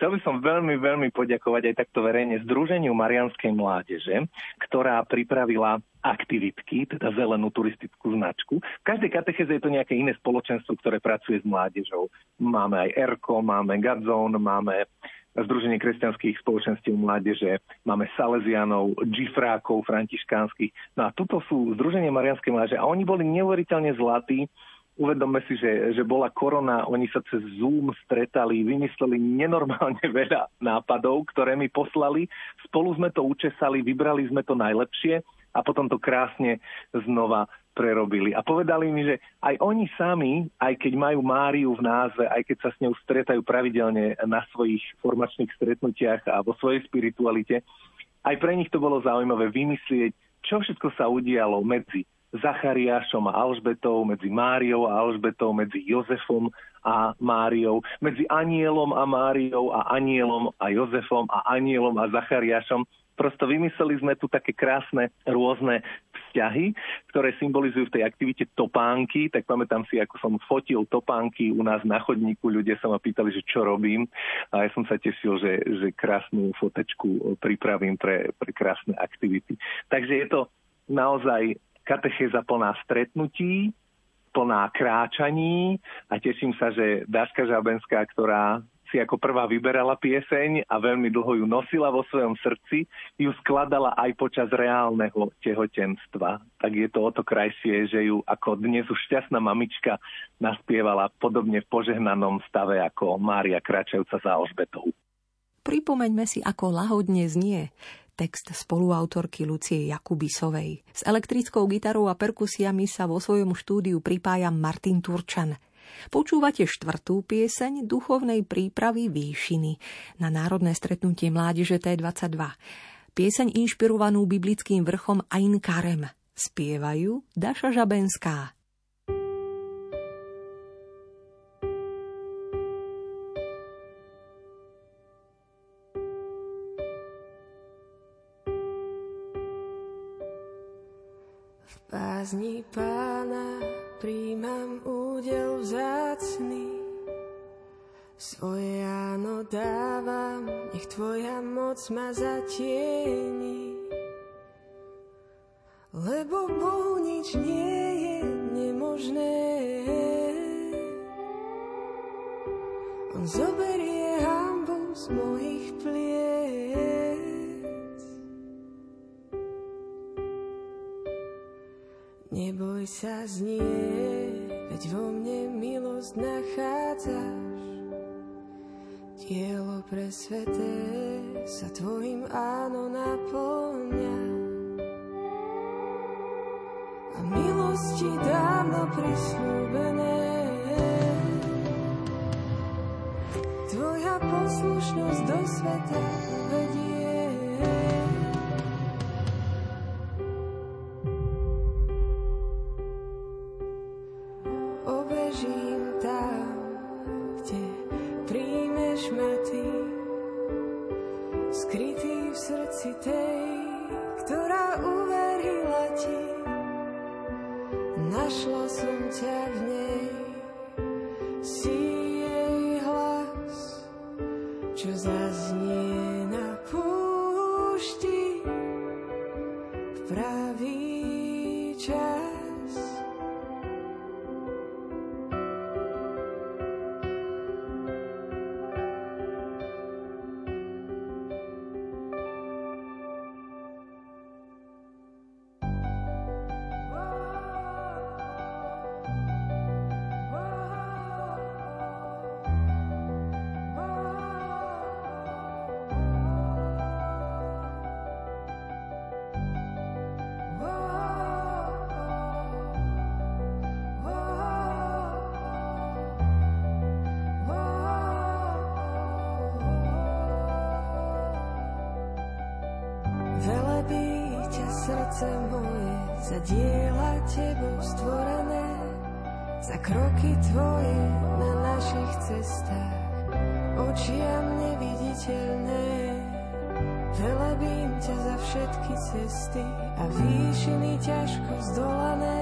Chcel by som veľmi, veľmi poďakovať aj takto verejne Združeniu marianskej mládeže, ktorá pripravila aktivitky, teda zelenú turistickú značku. V každej katechéze je to nejaké iné spoločenstvo, ktoré pracuje s mládežou. Máme aj Erko, máme Gadzón, máme Združenie kresťanských spoločenstiev mládeže, máme Salesianov, Džifrákov, františkánskych. No a tuto sú Združenie marianskej mládeže a oni boli neuveriteľne zlatí. Uvedomme si, že, že bola korona, oni sa cez Zoom stretali, vymysleli nenormálne veľa nápadov, ktoré mi poslali. Spolu sme to učesali, vybrali sme to najlepšie a potom to krásne znova prerobili. A povedali mi, že aj oni sami, aj keď majú Máriu v názve, aj keď sa s ňou stretajú pravidelne na svojich formačných stretnutiach a vo svojej spiritualite, aj pre nich to bolo zaujímavé vymyslieť, čo všetko sa udialo medzi Zachariášom a Alžbetou, medzi Máriou a Alžbetou, medzi Jozefom a Máriou, medzi anielom a Máriou a anielom a Jozefom a anielom a Zachariášom. Prosto vymysleli sme tu také krásne rôzne vzťahy, ktoré symbolizujú v tej aktivite topánky. Tak pamätám si, ako som fotil topánky u nás na chodníku. Ľudia sa ma pýtali, že čo robím. A ja som sa tešil, že, že krásnu fotečku pripravím pre, pre krásne aktivity. Takže je to naozaj katechéza plná stretnutí, plná kráčaní a teším sa, že Dáška Žabenská, ktorá si ako prvá vyberala pieseň a veľmi dlho ju nosila vo svojom srdci, ju skladala aj počas reálneho tehotenstva. Tak je to o to krajšie, že ju ako dnes už šťastná mamička naspievala podobne v požehnanom stave ako Mária kráčajúca za Alžbetou. Pripomeňme si, ako lahodne znie text spoluautorky Lucie Jakubisovej. S elektrickou gitarou a perkusiami sa vo svojom štúdiu pripája Martin Turčan. Počúvate štvrtú pieseň duchovnej prípravy Výšiny na Národné stretnutie mládeže té dvadsaťdva. Pieseň inšpirovanú biblickým vrchom Ein Karem. Spievajú Dáša Žabenská. Bázni Pána príjmam údel vzácny, svoje áno dávam, nech Tvoja moc ma zatieni. Lebo Bohu nič nie je nemožné, On zoberie hanbu z mojich pliec. Neboj sa z nej, veď vo mne milosť nachádzaš. Dielo presveté sa tvojim áno naplňa. A milosti dávno prisľúbené. Tvoja poslušnosť do sveta uvedie. Srdce moje za diela Tebou stvorené, za kroky Tvoje na našich cestách, očiam neviditeľné. Velebím ťa za všetky cesty a výšiny ťažko zdolané,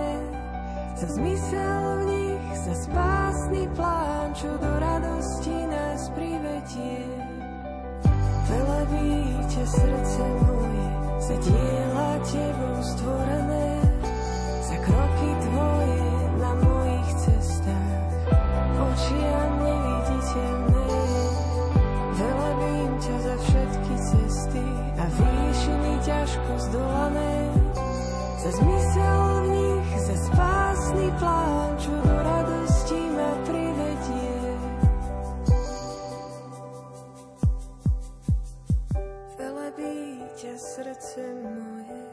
za zmysel v nich, za spásny plán, čo do radosti nás privedie. Velebím ťa srdce moje za diela Tebou stvorené, za kroky Tvoje na mojich cestách, očiam neviditeľné. Velebím ťa za všetky cesty a výšiny ťažko zdolané, za zmysel v nich, za spásny plán, čo do radosti ma privedie. Velebím ťa srdce moje.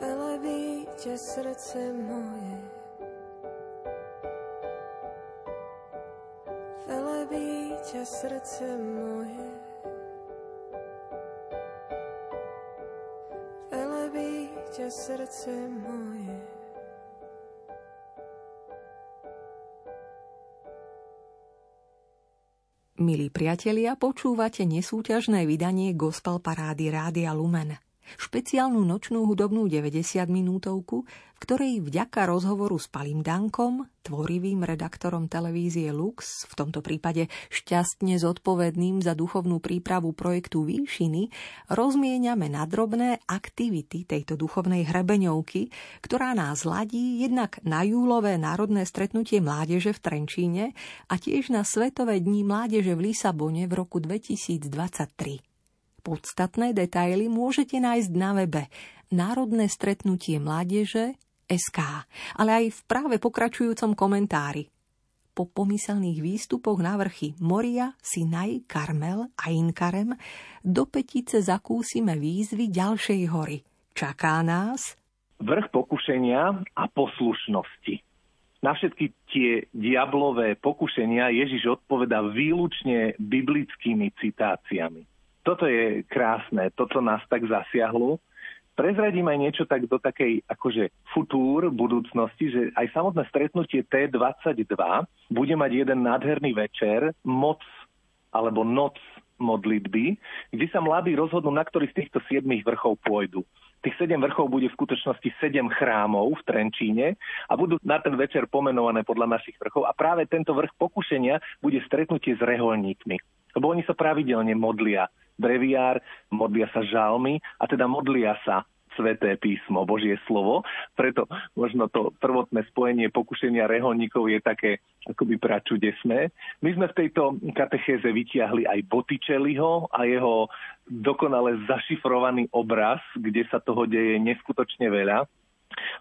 velebí tě srdce moje, velebí tě srdce moje, velebí tě srdce moje. Milí priatelia, počúvate nesúťažné vydanie Gospelparády Rádia Lumen. Špeciálnu nočnú hudobnú deväťdesiatminútovku, v ktorej vďaka rozhovoru s Pavlom Dankom, tvorivým redaktorom televízie Lux, v tomto prípade šťastne zodpovedným za duchovnú prípravu projektu Výšiny, rozmieniame nadrobné aktivity tejto duchovnej hrebeňovky, ktorá nás ladí jednak na júlové národné stretnutie mládeže v Trenčíne a tiež na Svetové dni mládeže v Lisabone v roku dvetisíctridsaťtri. Podstatné detaily môžete nájsť na webe Národné stretnutie mládeže bodka es ká, ale aj v práve pokračujúcom komentári. Po pomyselných výstupoch na vrchy Moria, Sinaj, Karmel a Ein Karem do petice zakúsime výzvy ďalšej hory. Čaká nás vrch pokušenia a poslušnosti. Na všetky tie diablové pokušenia Ježiš odpovedá výlučne biblickými citáciami. Toto je krásne, toto nás tak zasiahlo. Prezradím aj niečo tak do takej akože futúr budúcnosti, že aj samotné stretnutie té dvadsaťdva bude mať jeden nádherný večer, moc alebo noc modlitby, kde sa mladí rozhodnú, na ktorý z týchto siedmých vrchov pôjdu. Tých sedem vrchov bude v skutočnosti sedem chrámov v Trenčíne a budú na ten večer pomenované podľa našich vrchov. A práve tento vrch pokušenia bude stretnutie s reholníkmi, lebo oni sa pravidelne modlia breviár, modlia sa žalmy a teda modlia sa Sväté písmo, Božie slovo. Preto možno to prvotné spojenie pokušenia reholníkov je také akoby pračudesné. My sme v tejto katechéze vytiahli aj Botticelliho a jeho dokonale zašifrovaný obraz, kde sa toho deje neskutočne veľa.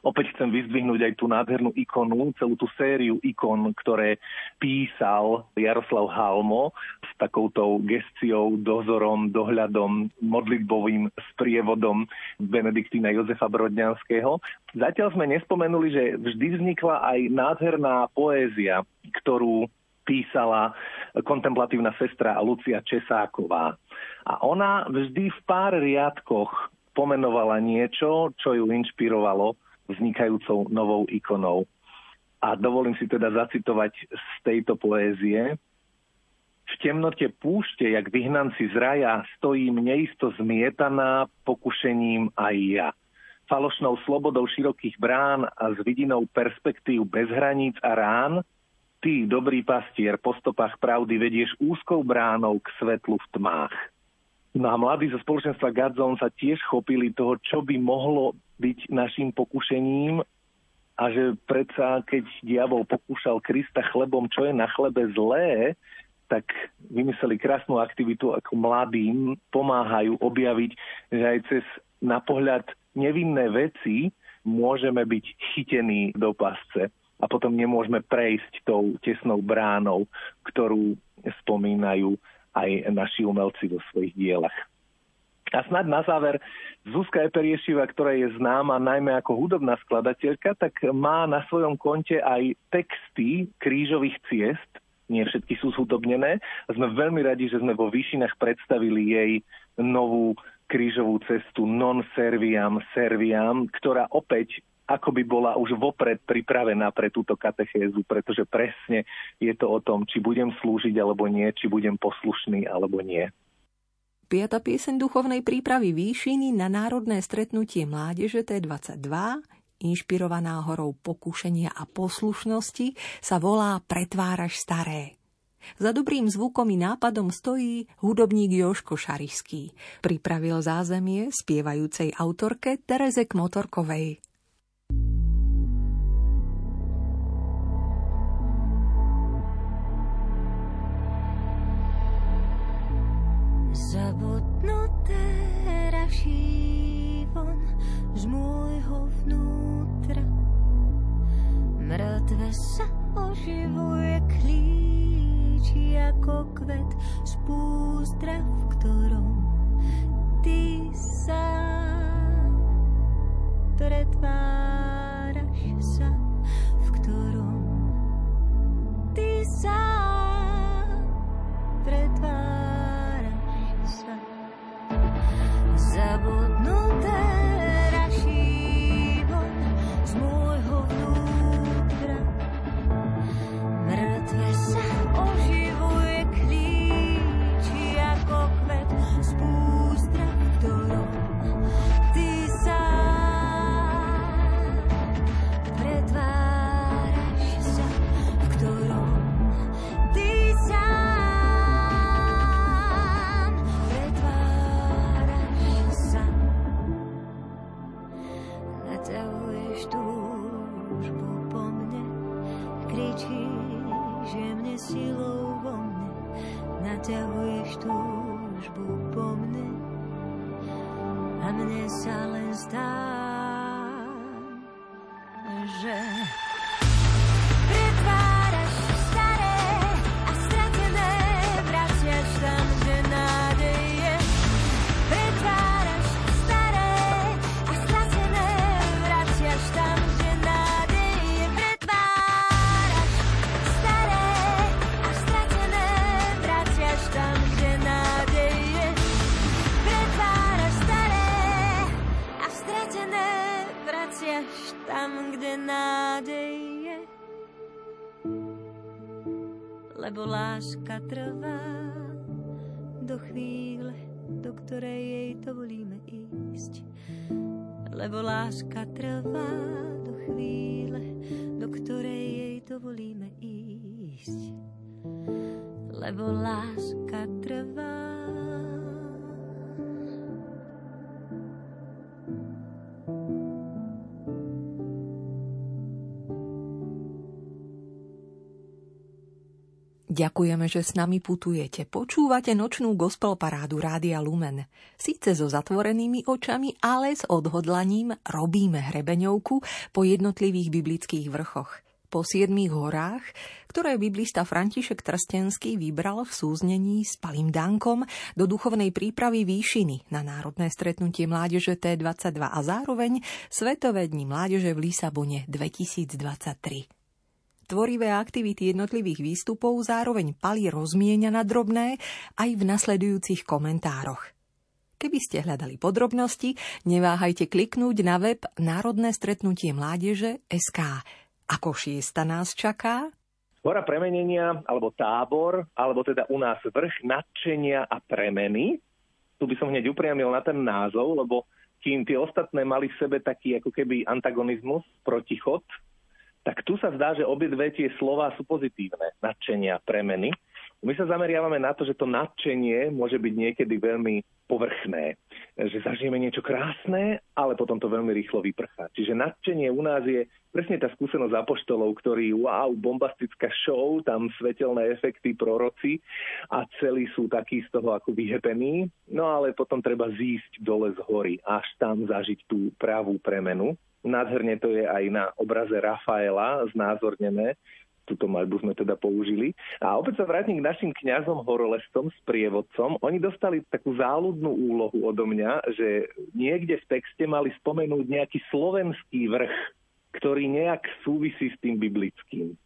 Opäť chcem vyzdvihnúť aj tú nádhernú ikonu, celú tú sériu ikon, ktoré písal Jaroslav Halmo s takoutou gesciou, dozorom, dohľadom, modlitbovým sprievodom Benediktína Jozefa Brodňanského. Zatiaľ sme nespomenuli, že vždy vznikla aj nádherná poézia, ktorú písala kontemplatívna sestra Lucia Česáková. A ona vždy v pár riadkoch pomenovala niečo, čo ju inšpirovalo vznikajúcou novou ikonou. A dovolím si teda zacitovať z tejto poézie. V temnote púšte, jak vyhnanci z raja, stojím neisto zmietaná pokušením aj ja. Falošnou slobodou širokých brán a s vidinou perspektív bez hraníc a rán, ty, dobrý pastier, po stopách pravdy vedieš úzkou bránou k svetlu v tmách. No a mladí zo spoločenstva Godzone sa tiež chopili toho, čo by mohlo byť našim pokušením a že predsa, keď diabol pokúšal Krista chlebom, čo je na chlebe zlé, tak vymysleli krásnu aktivitu, ako mladým pomáhajú objaviť, že aj cez na pohľad nevinné veci môžeme byť chytení do pasce a potom nemôžeme prejsť tou tesnou bránou, ktorú spomínajú aj naši umelci vo svojich dielach. A snad na záver, Zuzka Eperiešiva, ktorá je známa najmä ako hudobná skladateľka, tak má na svojom konte aj texty krížových ciest, nie všetky sú zhudobnené. A sme veľmi radi, že sme vo Výšinách predstavili jej novú krížovú cestu Non Serviam Serviam, ktorá opäť ako by bola už vopred pripravená pre túto katechézu, pretože presne je to o tom, či budem slúžiť alebo nie, či budem poslušný alebo nie. Piata pieseň duchovnej prípravy Výšiny na národné stretnutie mládeže té dvadsaťdva, inšpirovaná horou pokušenia a poslušnosti, sa volá Pretváraš staré. Za dobrým zvukom i nápadom stojí hudobník Joško Šarišský. Pripravil zázemie spievajúcej autorke Tereze Kmotorkovej. Zabudnuté raší von z môjho vnútra. Mŕtve sa oživuje, klíči ako kvet z púzdra, v ktorom ty sám celuješ túžbu po mne, kričíš jemne silou vo mne, naťahuješ túžbu po mne a mne sa len zdá, že pritváraš staré a stratené, vraciaš tam, kde nádej je. Pritváraš staré a stratené, vraciaš tam, kde nádej je. Pritváraš staré a stratené, vraciaš tam, kde nádej je. Pritváraš staré a stratené, vraciaš tam, kde nádej je. Lebo láska trvá do chvíle, do ktorej jej dovolíme ísť. Lebo láska trvá do chvíle, do ktorej jej dovolíme ísť. Lebo láska trvá. Ďakujeme, že s nami putujete. Počúvate nočnú gospelparádu Rádia Lumen. Síce so zatvorenými očami, ale s odhodlaním robíme hrebeňovku po jednotlivých biblických vrchoch. Po siedmich horách, ktoré biblista František Trstenský vybral v súznení s Pavlom Dankom do duchovnej prípravy výšiny na Národné stretnutie mládeže té dvadsaťdva a zároveň Svetové dni mládeže v Lisabone dvetisíctridsaťtri. Tvorivé aktivity jednotlivých výstupov zároveň Pali rozmienia na drobné aj v nasledujúcich komentároch. Keby ste hľadali podrobnosti, neváhajte kliknúť na web Národné stretnutie mládeže bodka es ká. Ako šiesta nás čaká? Hora premenenia, alebo tábor, alebo teda u nás vrch nadšenia a premeny. Tu by som hneď upriamil na ten názov, lebo kým tie ostatné mali v sebe taký ako keby antagonizmus, protichod, tak tu sa zdá, že obe dve tie slová sú pozitívne, nadšenia, premeny. My sa zameriavame na to, že to nadšenie môže byť niekedy veľmi povrchné. Že zažijeme niečo krásne, ale potom to veľmi rýchlo vyprchá. Čiže nadšenie u nás je presne tá skúsenosť apoštolov, ktorí, wow, bombastická show, tam svetelné efekty, proroci a celí sú takí z toho ako vyhepení. No ale potom treba zísť dole z hory, až tam zažiť tú pravú premenu. Nádherne to je aj na obraze Rafaela znázornené. Túto maľbu sme teda použili. A opäť sa vrátim k našim kňazom horolezcom, sprievodcom. Oni dostali takú záľudnú úlohu odo mňa, že niekde v texte mali spomenúť nejaký slovenský vrch, ktorý nejak súvisí s tým biblickým.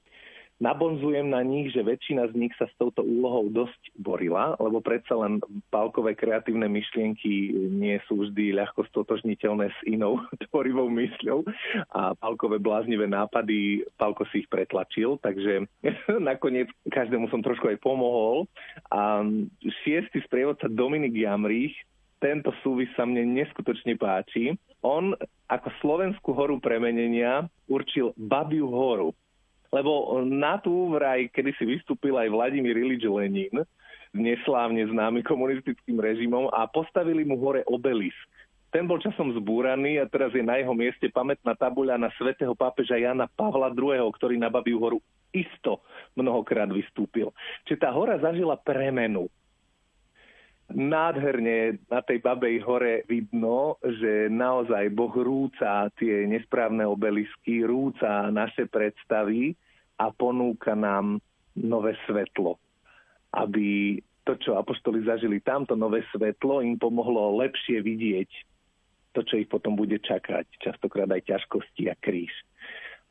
Nabonzujem na nich, že väčšina z nich sa s touto úlohou dosť borila, lebo predsa len pálkové kreatívne myšlienky nie sú vždy ľahko stotožniteľné s inou tvorivou mysľou a pálkové bláznivé nápady, Pálko si ich pretlačil, takže nakoniec každému som trošku aj pomohol. A šiestý sprievodca Dominik Jamrich, tento súvis sa mne neskutočne páči, on ako Slovenskú horu premenenia určil Babiu horu. Lebo na tú vraj, kedy si vystúpil aj Vladimír Ilič Lenin, neslávne známy komunistickým režimom, a postavili mu hore obelisk. Ten bol časom zbúraný a teraz je na jeho mieste pamätná tabuľa na svätého pápeža Jana Pavla druhého., ktorý na Babiu horu isto mnohokrát vystúpil. Čiže tá hora zažila premenu. Nádherne na tej Babej hore vidno, že naozaj Boh rúca tie nesprávne obelisky, rúca naše predstavy a ponúka nám nové svetlo. Aby to, čo apoštoli zažili tamto nové svetlo, im pomohlo lepšie vidieť to, čo ich potom bude čakať. Častokrát aj ťažkosti a kríž.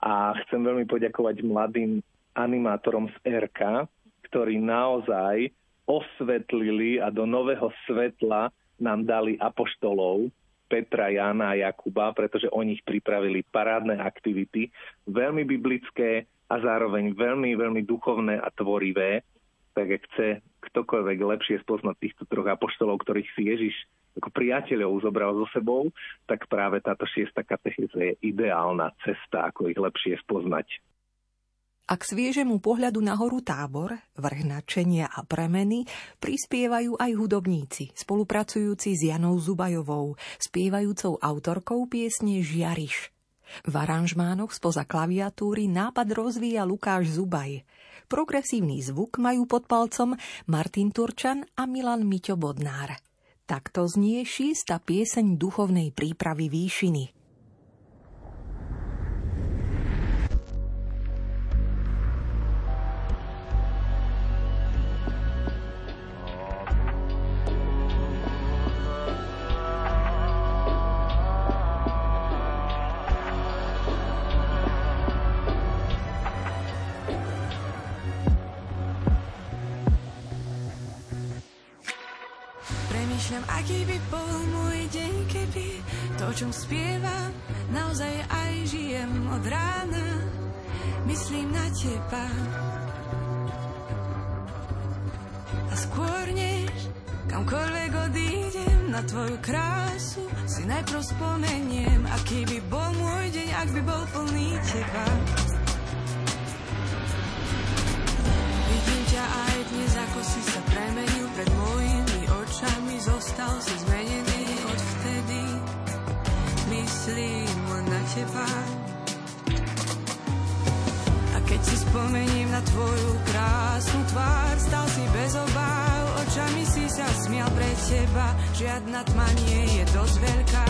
A chcem veľmi poďakovať mladým animátorom z er ká, ktorí naozaj osvetlili a do nového svetla nám dali apoštolov Petra, Jána a Jakuba, pretože oni ich pripravili parádne aktivity, veľmi biblické a zároveň veľmi, veľmi duchovné a tvorivé. Tak ak chce ktokoľvek lepšie spoznať týchto troch apoštolov, ktorých si Ježiš ako priateľov zobral so sebou, tak práve táto šiesta katechéza je ideálna cesta, ako ich lepšie spoznať. A k sviežemu pohľadu na horu tábor, vrch nadšenia a premeny prispievajú aj hudobníci, spolupracujúci s Janou Zubajovou, spievajúcou autorkou piesne Žiariš, V aranžmánoch spoza klaviatúry nápad rozvíja Lukáš Zubaj. Progresívny zvuk majú pod palcom Martin Turčan a Milan Miťo Bodnár. Takto znie šiesta pieseň duchovnej prípravy Výšiny. Aký by bol môj deň, keby to, o čom spievam, naozaj aj žijem od rána. Myslím na teba. A skôr než kamkoľvek odídem, na tvoju krásu si najprv spomeniem. Aký by bol môj deň, ak by bol plný teba. Vidím ťa aj dnes, ako si sa premenil pred mojimi očami, zostal si zmenený od vtedy. Myslím na teba. A keď si spomením na tvoju krásnu tvár, stal si bez obáv, očami si sa smial. Pre teba žiadna tma nie je dosť veľká.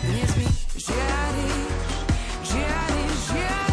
Dnes mi žiariš, žiariš, žiariš.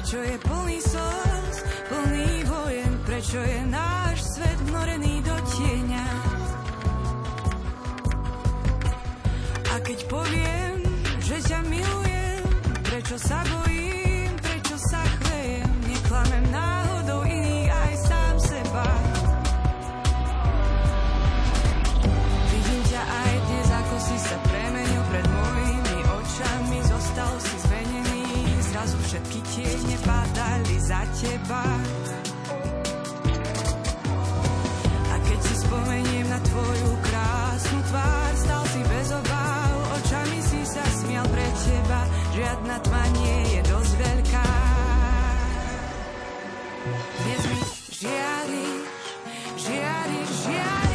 Prečo je plný slz, plný vojen, prečo je náš svet vnorený do tieňa? A keď poviem, že ťa milujem, prečo sa bojím, prečo sa chvejem? Neklamem náhodou iný aj sám seba. Vidím ťa aj dnes, ako si sa premenil pred mojimi očami, zostal si zmenený. Zrazu všetky tiene padali za teba. A keď si spomeniem na tvoju krásnu tvár, stal si bez obáv, očami si sa smial. Pre teba žiadna tma nie je dosť veľká. Dnes mi žiariš, žiariš, žiariš.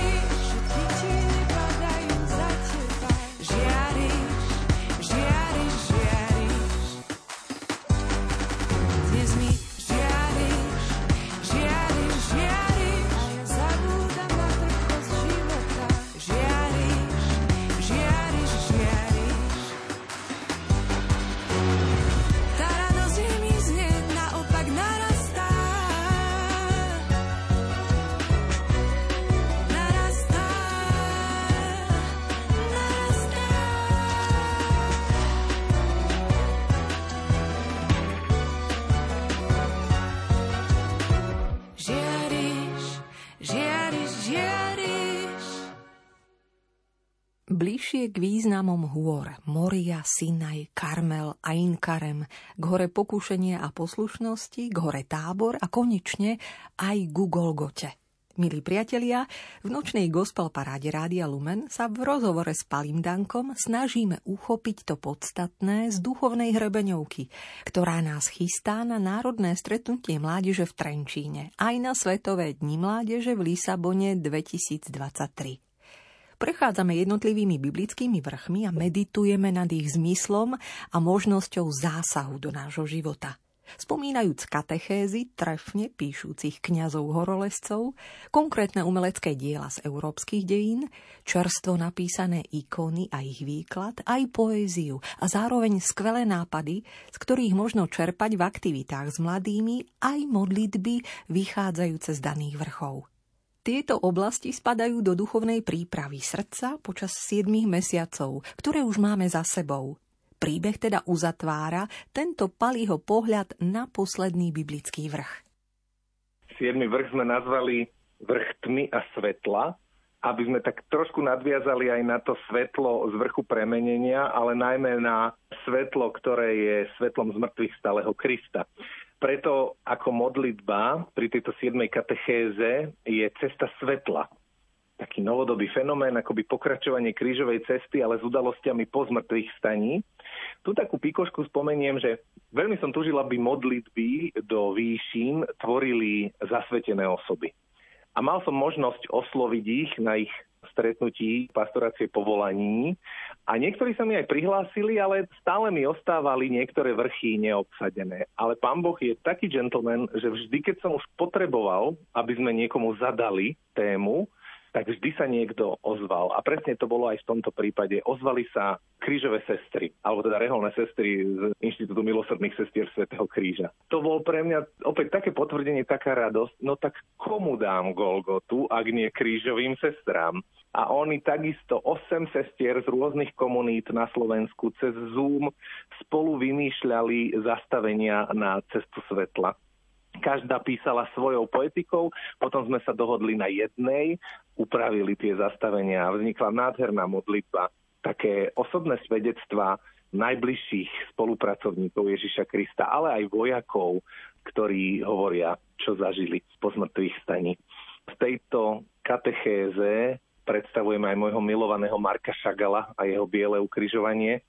Bližšie k významom hôr Moria, Sinaj, Karmel, Ein Karem, k hore pokúšenia a poslušnosti, k hore Tábor a konečne aj ku Golgote. Milí priatelia, v nočnej Gospelparáde Rádia Lumen sa v rozhovore s Pavlom Dankom snažíme uchopiť to podstatné z duchovnej hrebeňovky, ktorá nás chystá na Národné stretnutie mládeže v Trenčíne, aj na Svetové dni mládeže v Lisabone dvetisíctridsaťtri. Prechádzame jednotlivými biblickými vrchmi a meditujeme nad ich zmyslom a možnosťou zásahu do nášho života. Spomínajúc katechézy trefne píšucich kňazov horolezcov, konkrétne umelecké diela z európskych dejín, čerstvo napísané ikony a ich výklad, aj poéziu a zároveň skvelé nápady, z ktorých možno čerpať v aktivitách s mladými aj modlitby vychádzajúce z daných vrchov. Tieto oblasti spadajú do duchovnej prípravy srdca počas siedmich mesiacov, ktoré už máme za sebou. Príbeh teda uzatvára tento Palího pohľad na posledný biblický vrch. Siedmy vrch sme nazvali vrch tmy a svetla, aby sme tak trošku nadviazali aj na to svetlo z vrchu premenenia, ale najmä na svetlo, ktoré je svetlom zmrtvých stáleho Krista. Preto ako modlitba pri tejto siedmej katechéze je cesta svetla. Taký novodobý fenomén, akoby pokračovanie krížovej cesty, ale s udalosťami po zmrtvých staní. Tu takú pikošku spomeniem, že veľmi som túžil, aby modlitby do výšin tvorili zasvetené osoby. A mal som možnosť osloviť ich na ich stretnutí pastorácie povolaní. A niektorí sa mi aj prihlásili, ale stále mi ostávali niektoré vrchy neobsadené. Ale Pán Boh je taký gentleman, že vždy, keď som už potreboval, aby sme niekomu zadali tému, tak vždy sa niekto ozval. A presne to bolo aj v tomto prípade. Ozvali sa krížové sestry, alebo teda reholné sestry z Inštitútu milosrdných sestier Svätého kríža. To bolo pre mňa opäť také potvrdenie, taká radosť. No tak komu dám Golgotu, ak nie krížovým sestrám? A oni takisto osem sestier z rôznych komunít na Slovensku cez Zoom spolu vymýšľali zastavenia na cestu svetla. Každá písala svojou poetikou, potom sme sa dohodli na jednej, upravili tie zastavenia a vznikla nádherná modlitba, také osobné svedectvá najbližších spolupracovníkov Ježiša Krista, ale aj vojakov, ktorí hovoria, čo zažili po zmrtvých staní. V tejto katechéze predstavujeme aj môjho milovaného Marka Šagala a jeho biele ukrižovanie,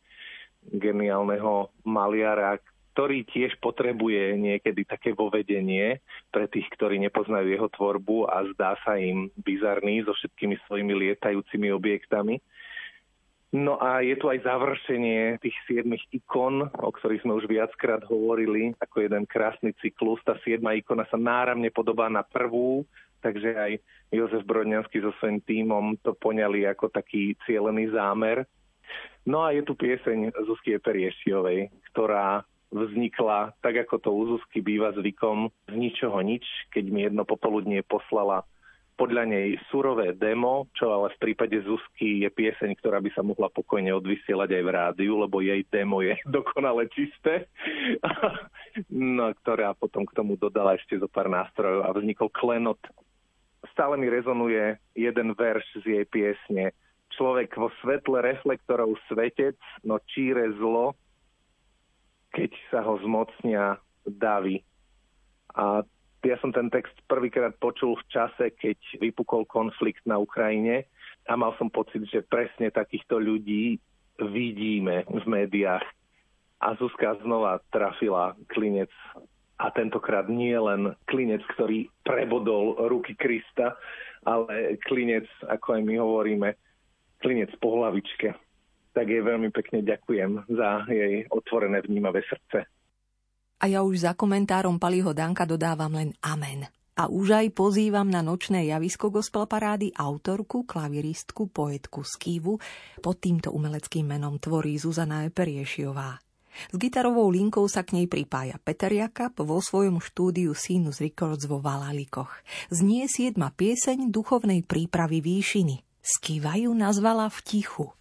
geniálneho maliara, ktorý tiež potrebuje niekedy také vovedenie pre tých, ktorí nepoznajú jeho tvorbu a zdá sa im bizarný so všetkými svojimi lietajúcimi objektami. No a je tu aj završenie tých siedmých ikon, o ktorých sme už viackrát hovorili, ako jeden krásny cyklus. Tá siedma ikona sa náramne podobá na prvú, takže aj Jozef Brodňanský so svojím tímom to poňali ako taký cielený zámer. No a je tu pieseň Zuzky Eperiešiovej, ktorá vznikla, tak ako to u Zuzky býva zvykom, z ničoho nič, keď mi jedno popoludnie poslala podľa nej surové demo, čo ale v prípade Zuzky je pieseň, ktorá by sa mohla pokojne odvysielať aj v rádiu, lebo jej demo je dokonale čisté, no, ktorá potom k tomu dodala ešte zo pár nástrojov a vznikol Klenot. Stále mi rezonuje jeden verš z jej piesne. Človek vo svetle reflektorov svetec, no číre zlo, keď sa ho zmocnia davy. A ja som ten text prvýkrát počul v čase, keď vypukol konflikt na Ukrajine a mal som pocit, že presne takýchto ľudí vidíme v médiách. A Zuzka znova trafila klinec. A tentokrát nie len klinec, ktorý prebodol ruky Krista, ale klinec, ako aj my hovoríme, klinec po hlavičke. Tak jej veľmi pekne ďakujem za jej otvorené vnímavé srdce. A ja už za komentárom Palího Danka dodávam len amen. A už aj pozývam na nočné javisko Gospelparády autorku, klaviristku, poetku z Kyjvu. Pod týmto umeleckým menom tvorí Zuzana Eperiešiová. S gitarovou linkou sa k nej pripája Peter Jakab vo svojom štúdiu Sinus Records vo Valalikoch. Znie siedma pieseň duchovnej prípravy výšiny. Skývajú nazvala v tichu.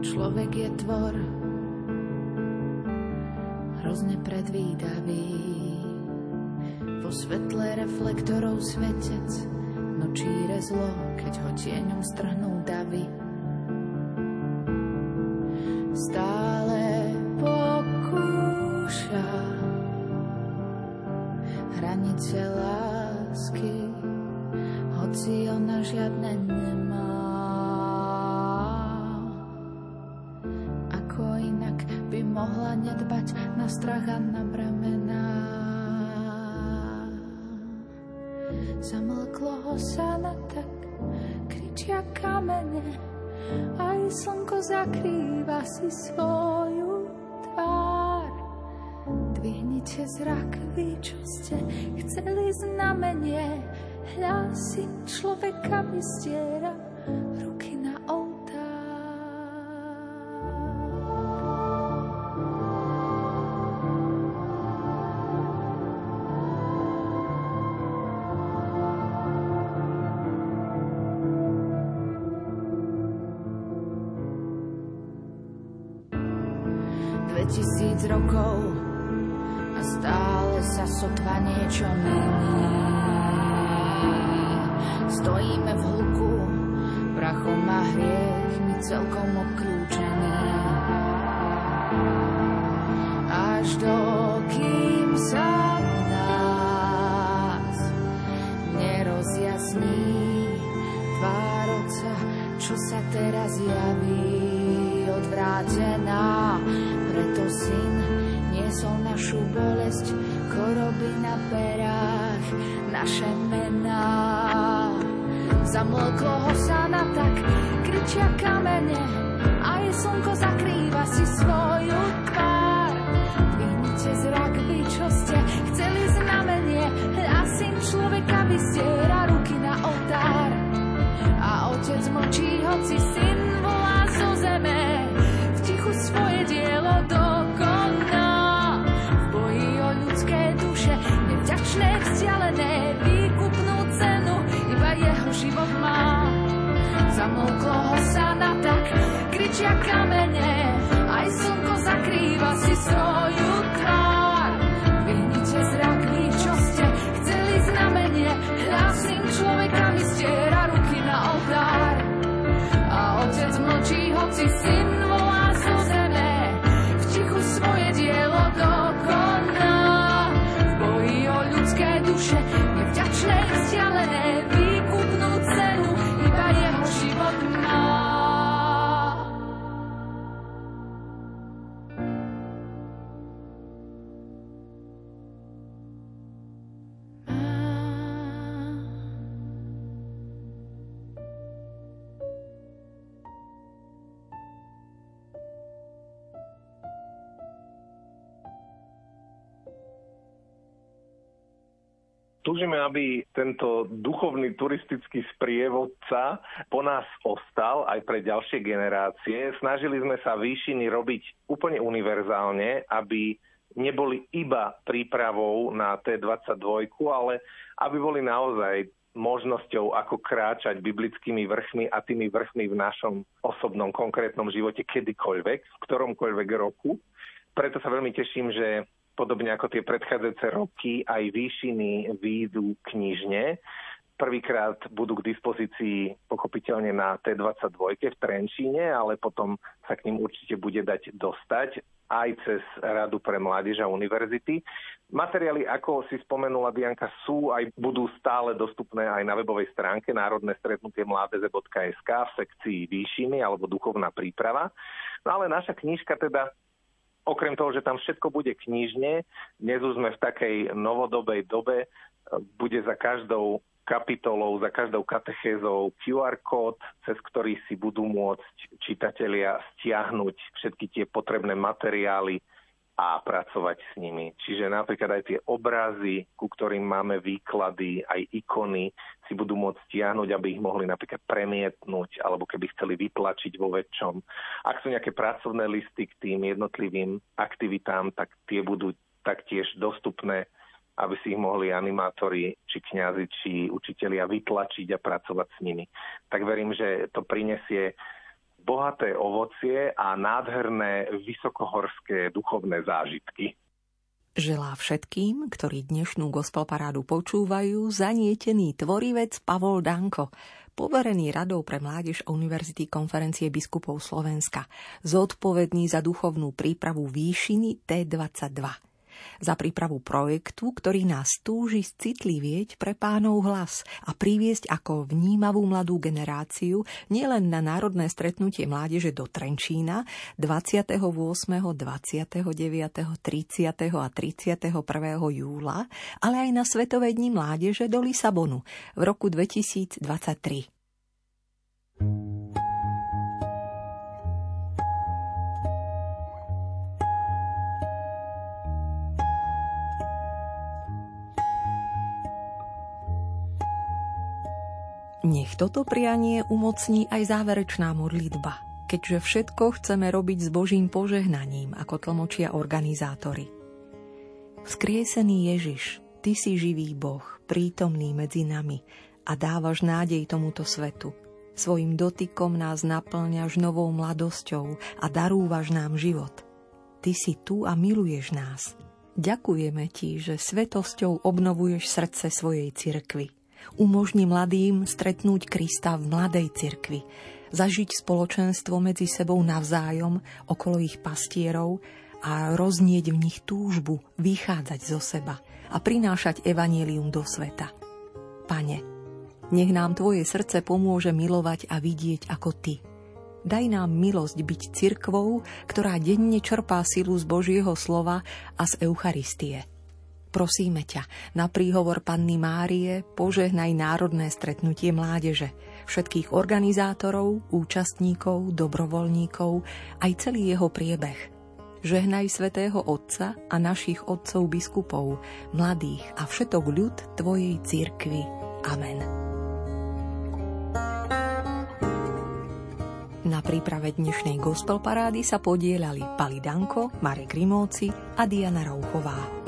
Človek je tvor hrozne predvídavý, vo svetle reflektorov svetec, no číre zlo, keď ho tieňom strhnú davy. Stále pokúša hranice lásky, hoci ona žiadne nemá. Ako inak by mohla nedbať na strach a na bremená? Zamlklo ho sa na tak, kričia kamene, aj slnko zakrýva si svoju tvár. Dvihnite zrak, vy čo ste chceli znamenie, hľa si človeka vystiera ruky na oltár. dvetisíc rokov a stále sa sotva niečo mení. Stojíme v hluku, prachom a hriech mi celkom obklúčený. Až do kým sa v nás nerozjasní tvár Otca, čo sa teraz javí odvrátená. Preto Syn niesol našu bolesť, choroby na perách, naše mená. Zamlklo ho sána, tak kričia kamene, aj slnko zakrýva si svoju tvár. Dvihnite zrak, vy čo ste chceli znamenie, a Syn človeka vystiera ruky na oltár. A Otec mlčí, hoci Syn volá zo zeme, v tichu svoje dielo dokoná. V boji o ľudské duše, nevďačné, vzdialené, výkupnú cenu iba jeho život má. Zamlklo hosána, tak kričia kamene, aj slnko zakrýva si svoju tvár. Vyhnite zrak, vy čo ste chceli znamenie, hlasím človeka vystiera ruky na oltár. A Otec mlčí, hoci Syn volá zo zeme, v tichu svoje dielo dokoná. V boji o ľudské duše, nevďačné, vzdialené, výkupnú cenu iba jeho život má. Túžime, aby tento duchovný turistický sprievodca po nás ostal aj pre ďalšie generácie. Snažili sme sa výšiny robiť úplne univerzálne, aby neboli iba prípravou na té dvadsaťdva, ale aby boli naozaj možnosťou, ako kráčať biblickými vrchmi a tými vrchmi v našom osobnom, konkrétnom živote kedykoľvek, v ktoromkoľvek roku. Preto sa veľmi teším, že podobne ako tie predchádzajúce roky, aj výšiny výjdu knižne. Prvýkrát budú k dispozícii pochopiteľne na té dvadsaťdva v Trenčíne, ale potom sa k ním určite bude dať dostať aj cez Radu pre mládež a univerzity. Materiály, ako si spomenula Dianka, sú aj budú stále dostupné aj na webovej stránke národné stretnutie mládeže bodka es ká v sekcii výšiny alebo duchovná príprava. No ale naša knižka teda, okrem toho, že tam všetko bude knižne, dnes už sme v takej novodobej dobe, bude za každou kapitolou, za každou katechézou kjú ár kód, cez ktorý si budú môcť čitatelia stiahnuť všetky tie potrebné materiály a pracovať s nimi. Čiže napríklad aj tie obrazy, ku ktorým máme výklady, aj ikony, si budú môcť stiahnuť, aby ich mohli napríklad premietnúť, alebo keby chceli vytlačiť vo väčšom. Ak sú nejaké pracovné listy k tým jednotlivým aktivitám, tak tie budú taktiež dostupné, aby si ich mohli animátori, či kňazi, či učitelia vytlačiť a pracovať s nimi. Tak verím, že to prinesie bohaté ovocie a nádherné vysokohorské duchovné zážitky. Želá všetkým, ktorí dnešnú gospelparádu počúvajú, zanietený tvorivec Pavol Danko, poverený Radou pre mládež Univerzity konferencie biskupov Slovenska, zodpovedný za duchovnú prípravu výšiny té dvadsaťdva, za prípravu projektu, ktorý nás túži citlivieť pre Pánov hlas a priviesť ako vnímavú mladú generáciu nielen na národné stretnutie mládeže do Trenčína dvadsiateho ôsmeho, dvadsiateho deviateho, tridsiateho a tridsiateho prvého júla, ale aj na Svetové dni mládeže do Lisabonu v roku dvetisícdvadsaťtri. Nech toto prianie umocní aj záverečná modlitba, keďže všetko chceme robiť s Božím požehnaním, ako tlmočia organizátori. Vzkriesený Ježiš, Ty si živý Boh, prítomný medzi nami a dávaš nádej tomuto svetu. Svojim dotykom nás naplňaš novou mladosťou a darúvaš nám život. Ty si tu a miluješ nás. Ďakujeme Ti, že svetosťou obnovuješ srdce svojej cirkvi. Umožni mladým stretnúť Krista v mladej cirkvi, zažiť spoločenstvo medzi sebou navzájom okolo ich pastierov a roznieť v nich túžbu vychádzať zo seba a prinášať evanjelium do sveta. Pane, nech nám Tvoje srdce pomôže milovať a vidieť ako Ty. Daj nám milosť byť cirkvou, ktorá denne čerpá silu z Božieho slova a z Eucharistie. Prosíme ťa, na príhovor Panny Márie požehnaj Národné stretnutie mládeže, všetkých organizátorov, účastníkov, dobrovoľníkov, aj celý jeho priebeh. Žehnaj Svätého Otca a našich otcov biskupov, mladých a všetok ľud Tvojej cirkvi. Amen. Na príprave dnešnej gospelparády sa podieľali Pavol Danko, Marek Rimovci a Diana Rauchová.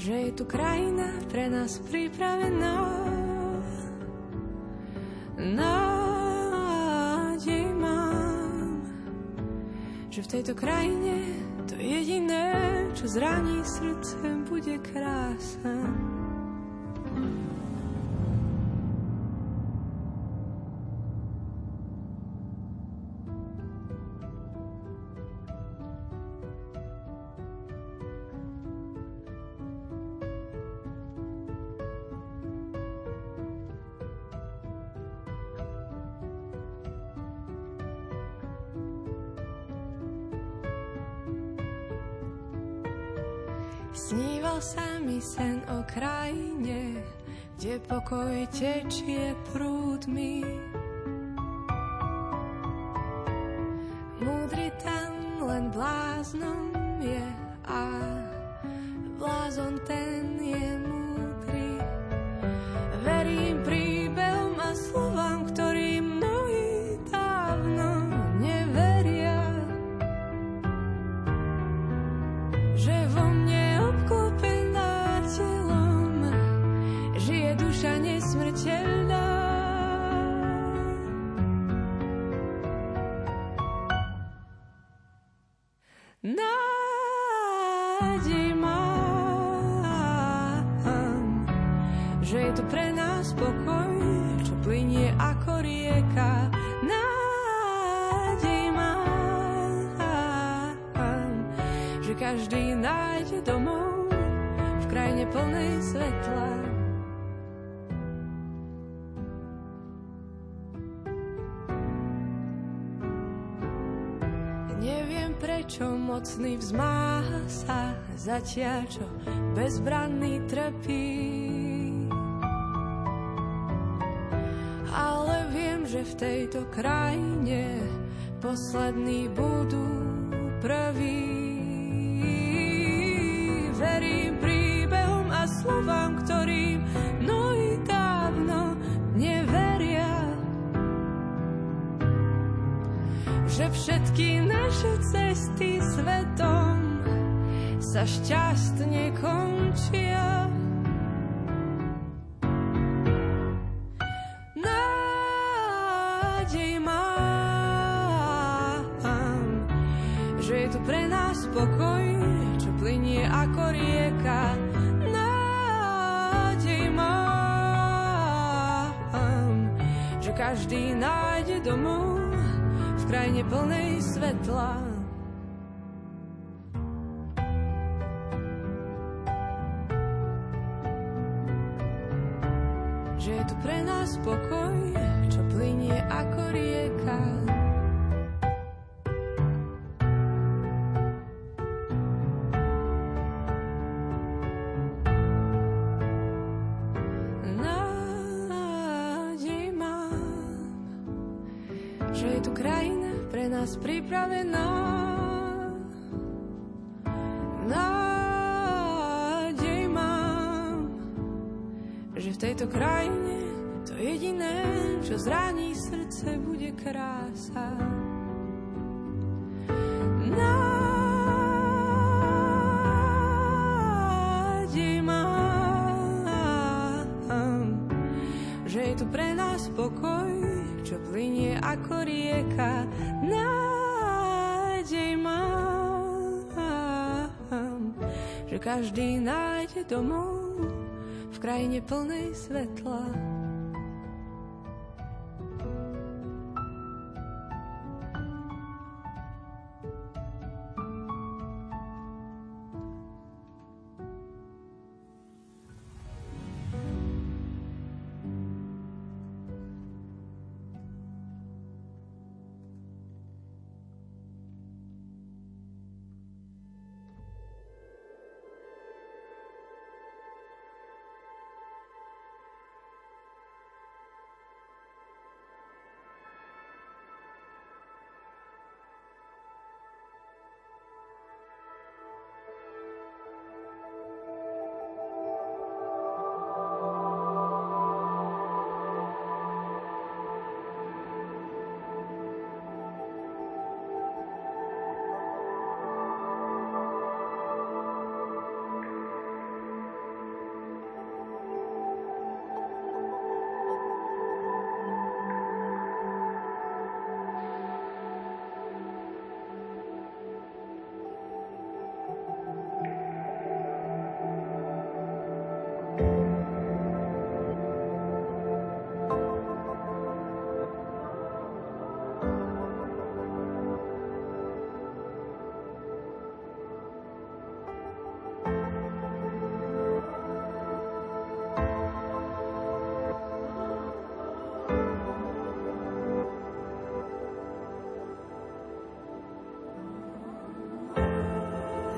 že je tu krajina pre nás pripravená. Nádej mám, že v tejto krajine to jediné, čo zraní srdce, bude krása. Sníval sa mi sen o krajine, kde pokoj tečie prúdmi. Múdry ten len bláznom je a blázon ten je múdry. Verím príbehom a slovám, ktorým mnohí dávno neveria, že vo mne obklopená telom žije duša nesmrteľná. Nádej mám, že je to pre nás pokoj, čo plynie ako rieka. Nádej mám, že každý nájde domov v krajine plnej svetla. Neviem prečo mocný vzmáha sa, zatiaľ čo bezbranný trpí. Ale viem, že v tejto krajine poslední budú prví. Verím príbehom a slovám, ktorým mnohí dávno neveria, že všetky naše cesty svetom sa šťastne končia. Nádej mám, že je tu pre nás pokoj, plynie ako rieka. Nádej mám, že každý nájde domov v krajine plnej svetla. Že je tu pre nás pokoj, čo plynie ako rieka. Pripravená. Nádej mám, že v tejto krajine to jediné, čo zraní srdce, bude krása. Nádej mám, že je tu pre nás pokoj, čo plynie ako rieka. Nádej mám, že každý nájde domov v krajine plnej svetla.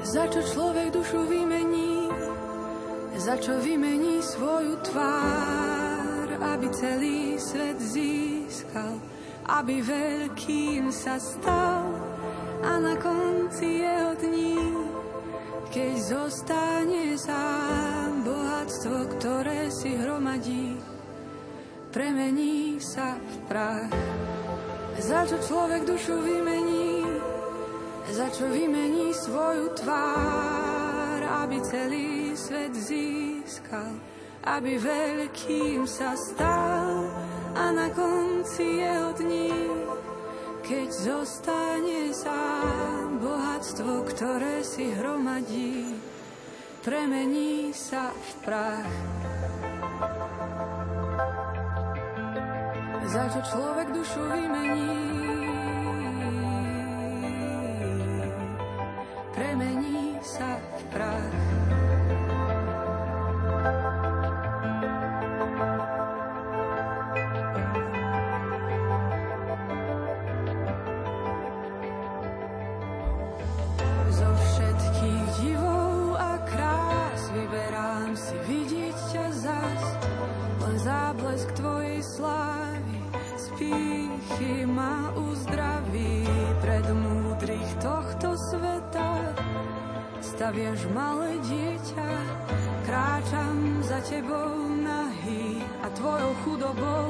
Za čo človek dušu vymení, za čo vymení svoju tvár, aby celý svet získal, aby veľkým sa stal a na konci jeho dní, keď zostane sám, bohatstvo, ktoré si hromadí, premení sa v prach. Za čo človek dušu vymení, za čo vymení svoju tvár, aby celý svet získal, aby veľkým sa stal a na konci jeho dní, keď zostane sám, bohatstvo, ktoré si hromadí, premení sa v prach. Za čo človek dušu vymení, premení sa v prach. Zo všetkých divov a krás vyberám si vidieť ťa zas, len záblesk tvojej slávy spíchy ma uzdraví. Pred múdrych tohto sveta staviaš malé dieťa, kráčam za tebou nahý a tvojou chudobou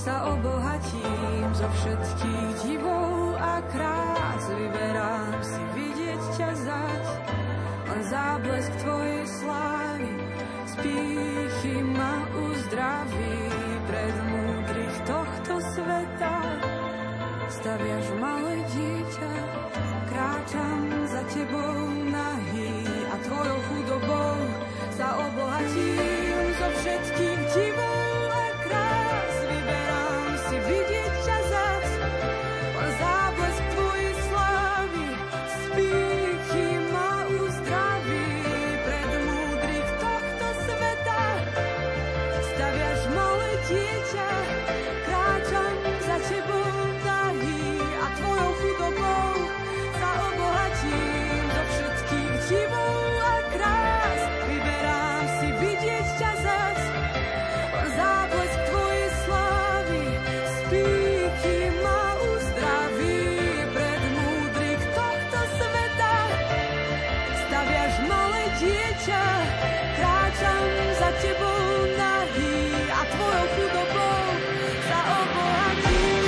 sa obohatím. Zo všetkých divov a krás vyberám si vidieť ťa zať, len záblesk tvojej slávy spíchy ma uzdraví. Pred múdrych tohto sveta staviaš malé dieťa, kráčam za tebou nahý a tvojou chudobou sa obohatím. Zo všetkých divov a krás vyberám si vidieť ťa zas, záblesk tvojej slávy spíchy ma uzdraví. Pred múdrych tohto sveta staviaš malé dieťa, kráčam za tebou nahý a tvojou chudobou sa obohatím. Zo všetkých divov a krás vyberám si vidieť ťa zas, záblesk tvojej slávy spíchy ma uzdraví. Pred múdrych tohto sveta staviaš malé dieťa, kráčam za tebou nahý a tvojou chudobou sa obohatím.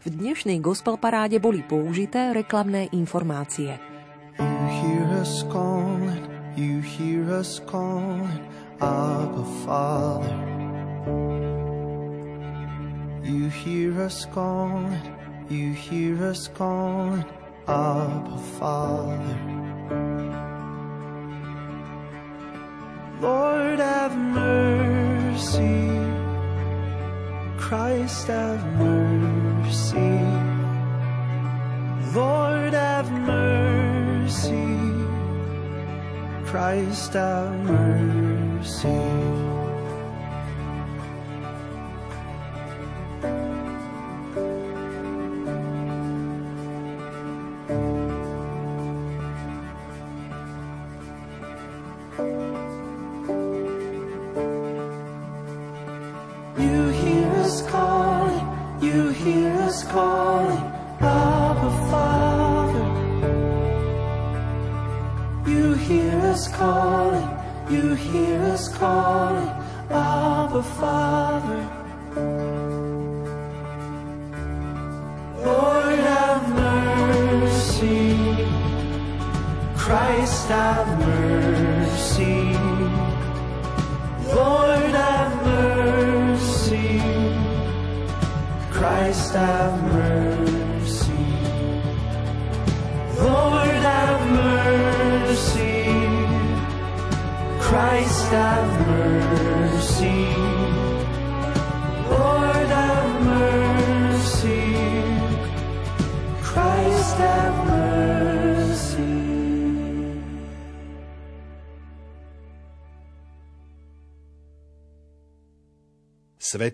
V dnešnej gospelparáde boli použité reklamné informácie. You hear us calling, you hear us calling, Abba Father. You hear us calling, you hear us calling, Abba Father. Lord have mercy, Christ have mercy. Lord, have mercy. Christ, have mercy. Christ, have mercy.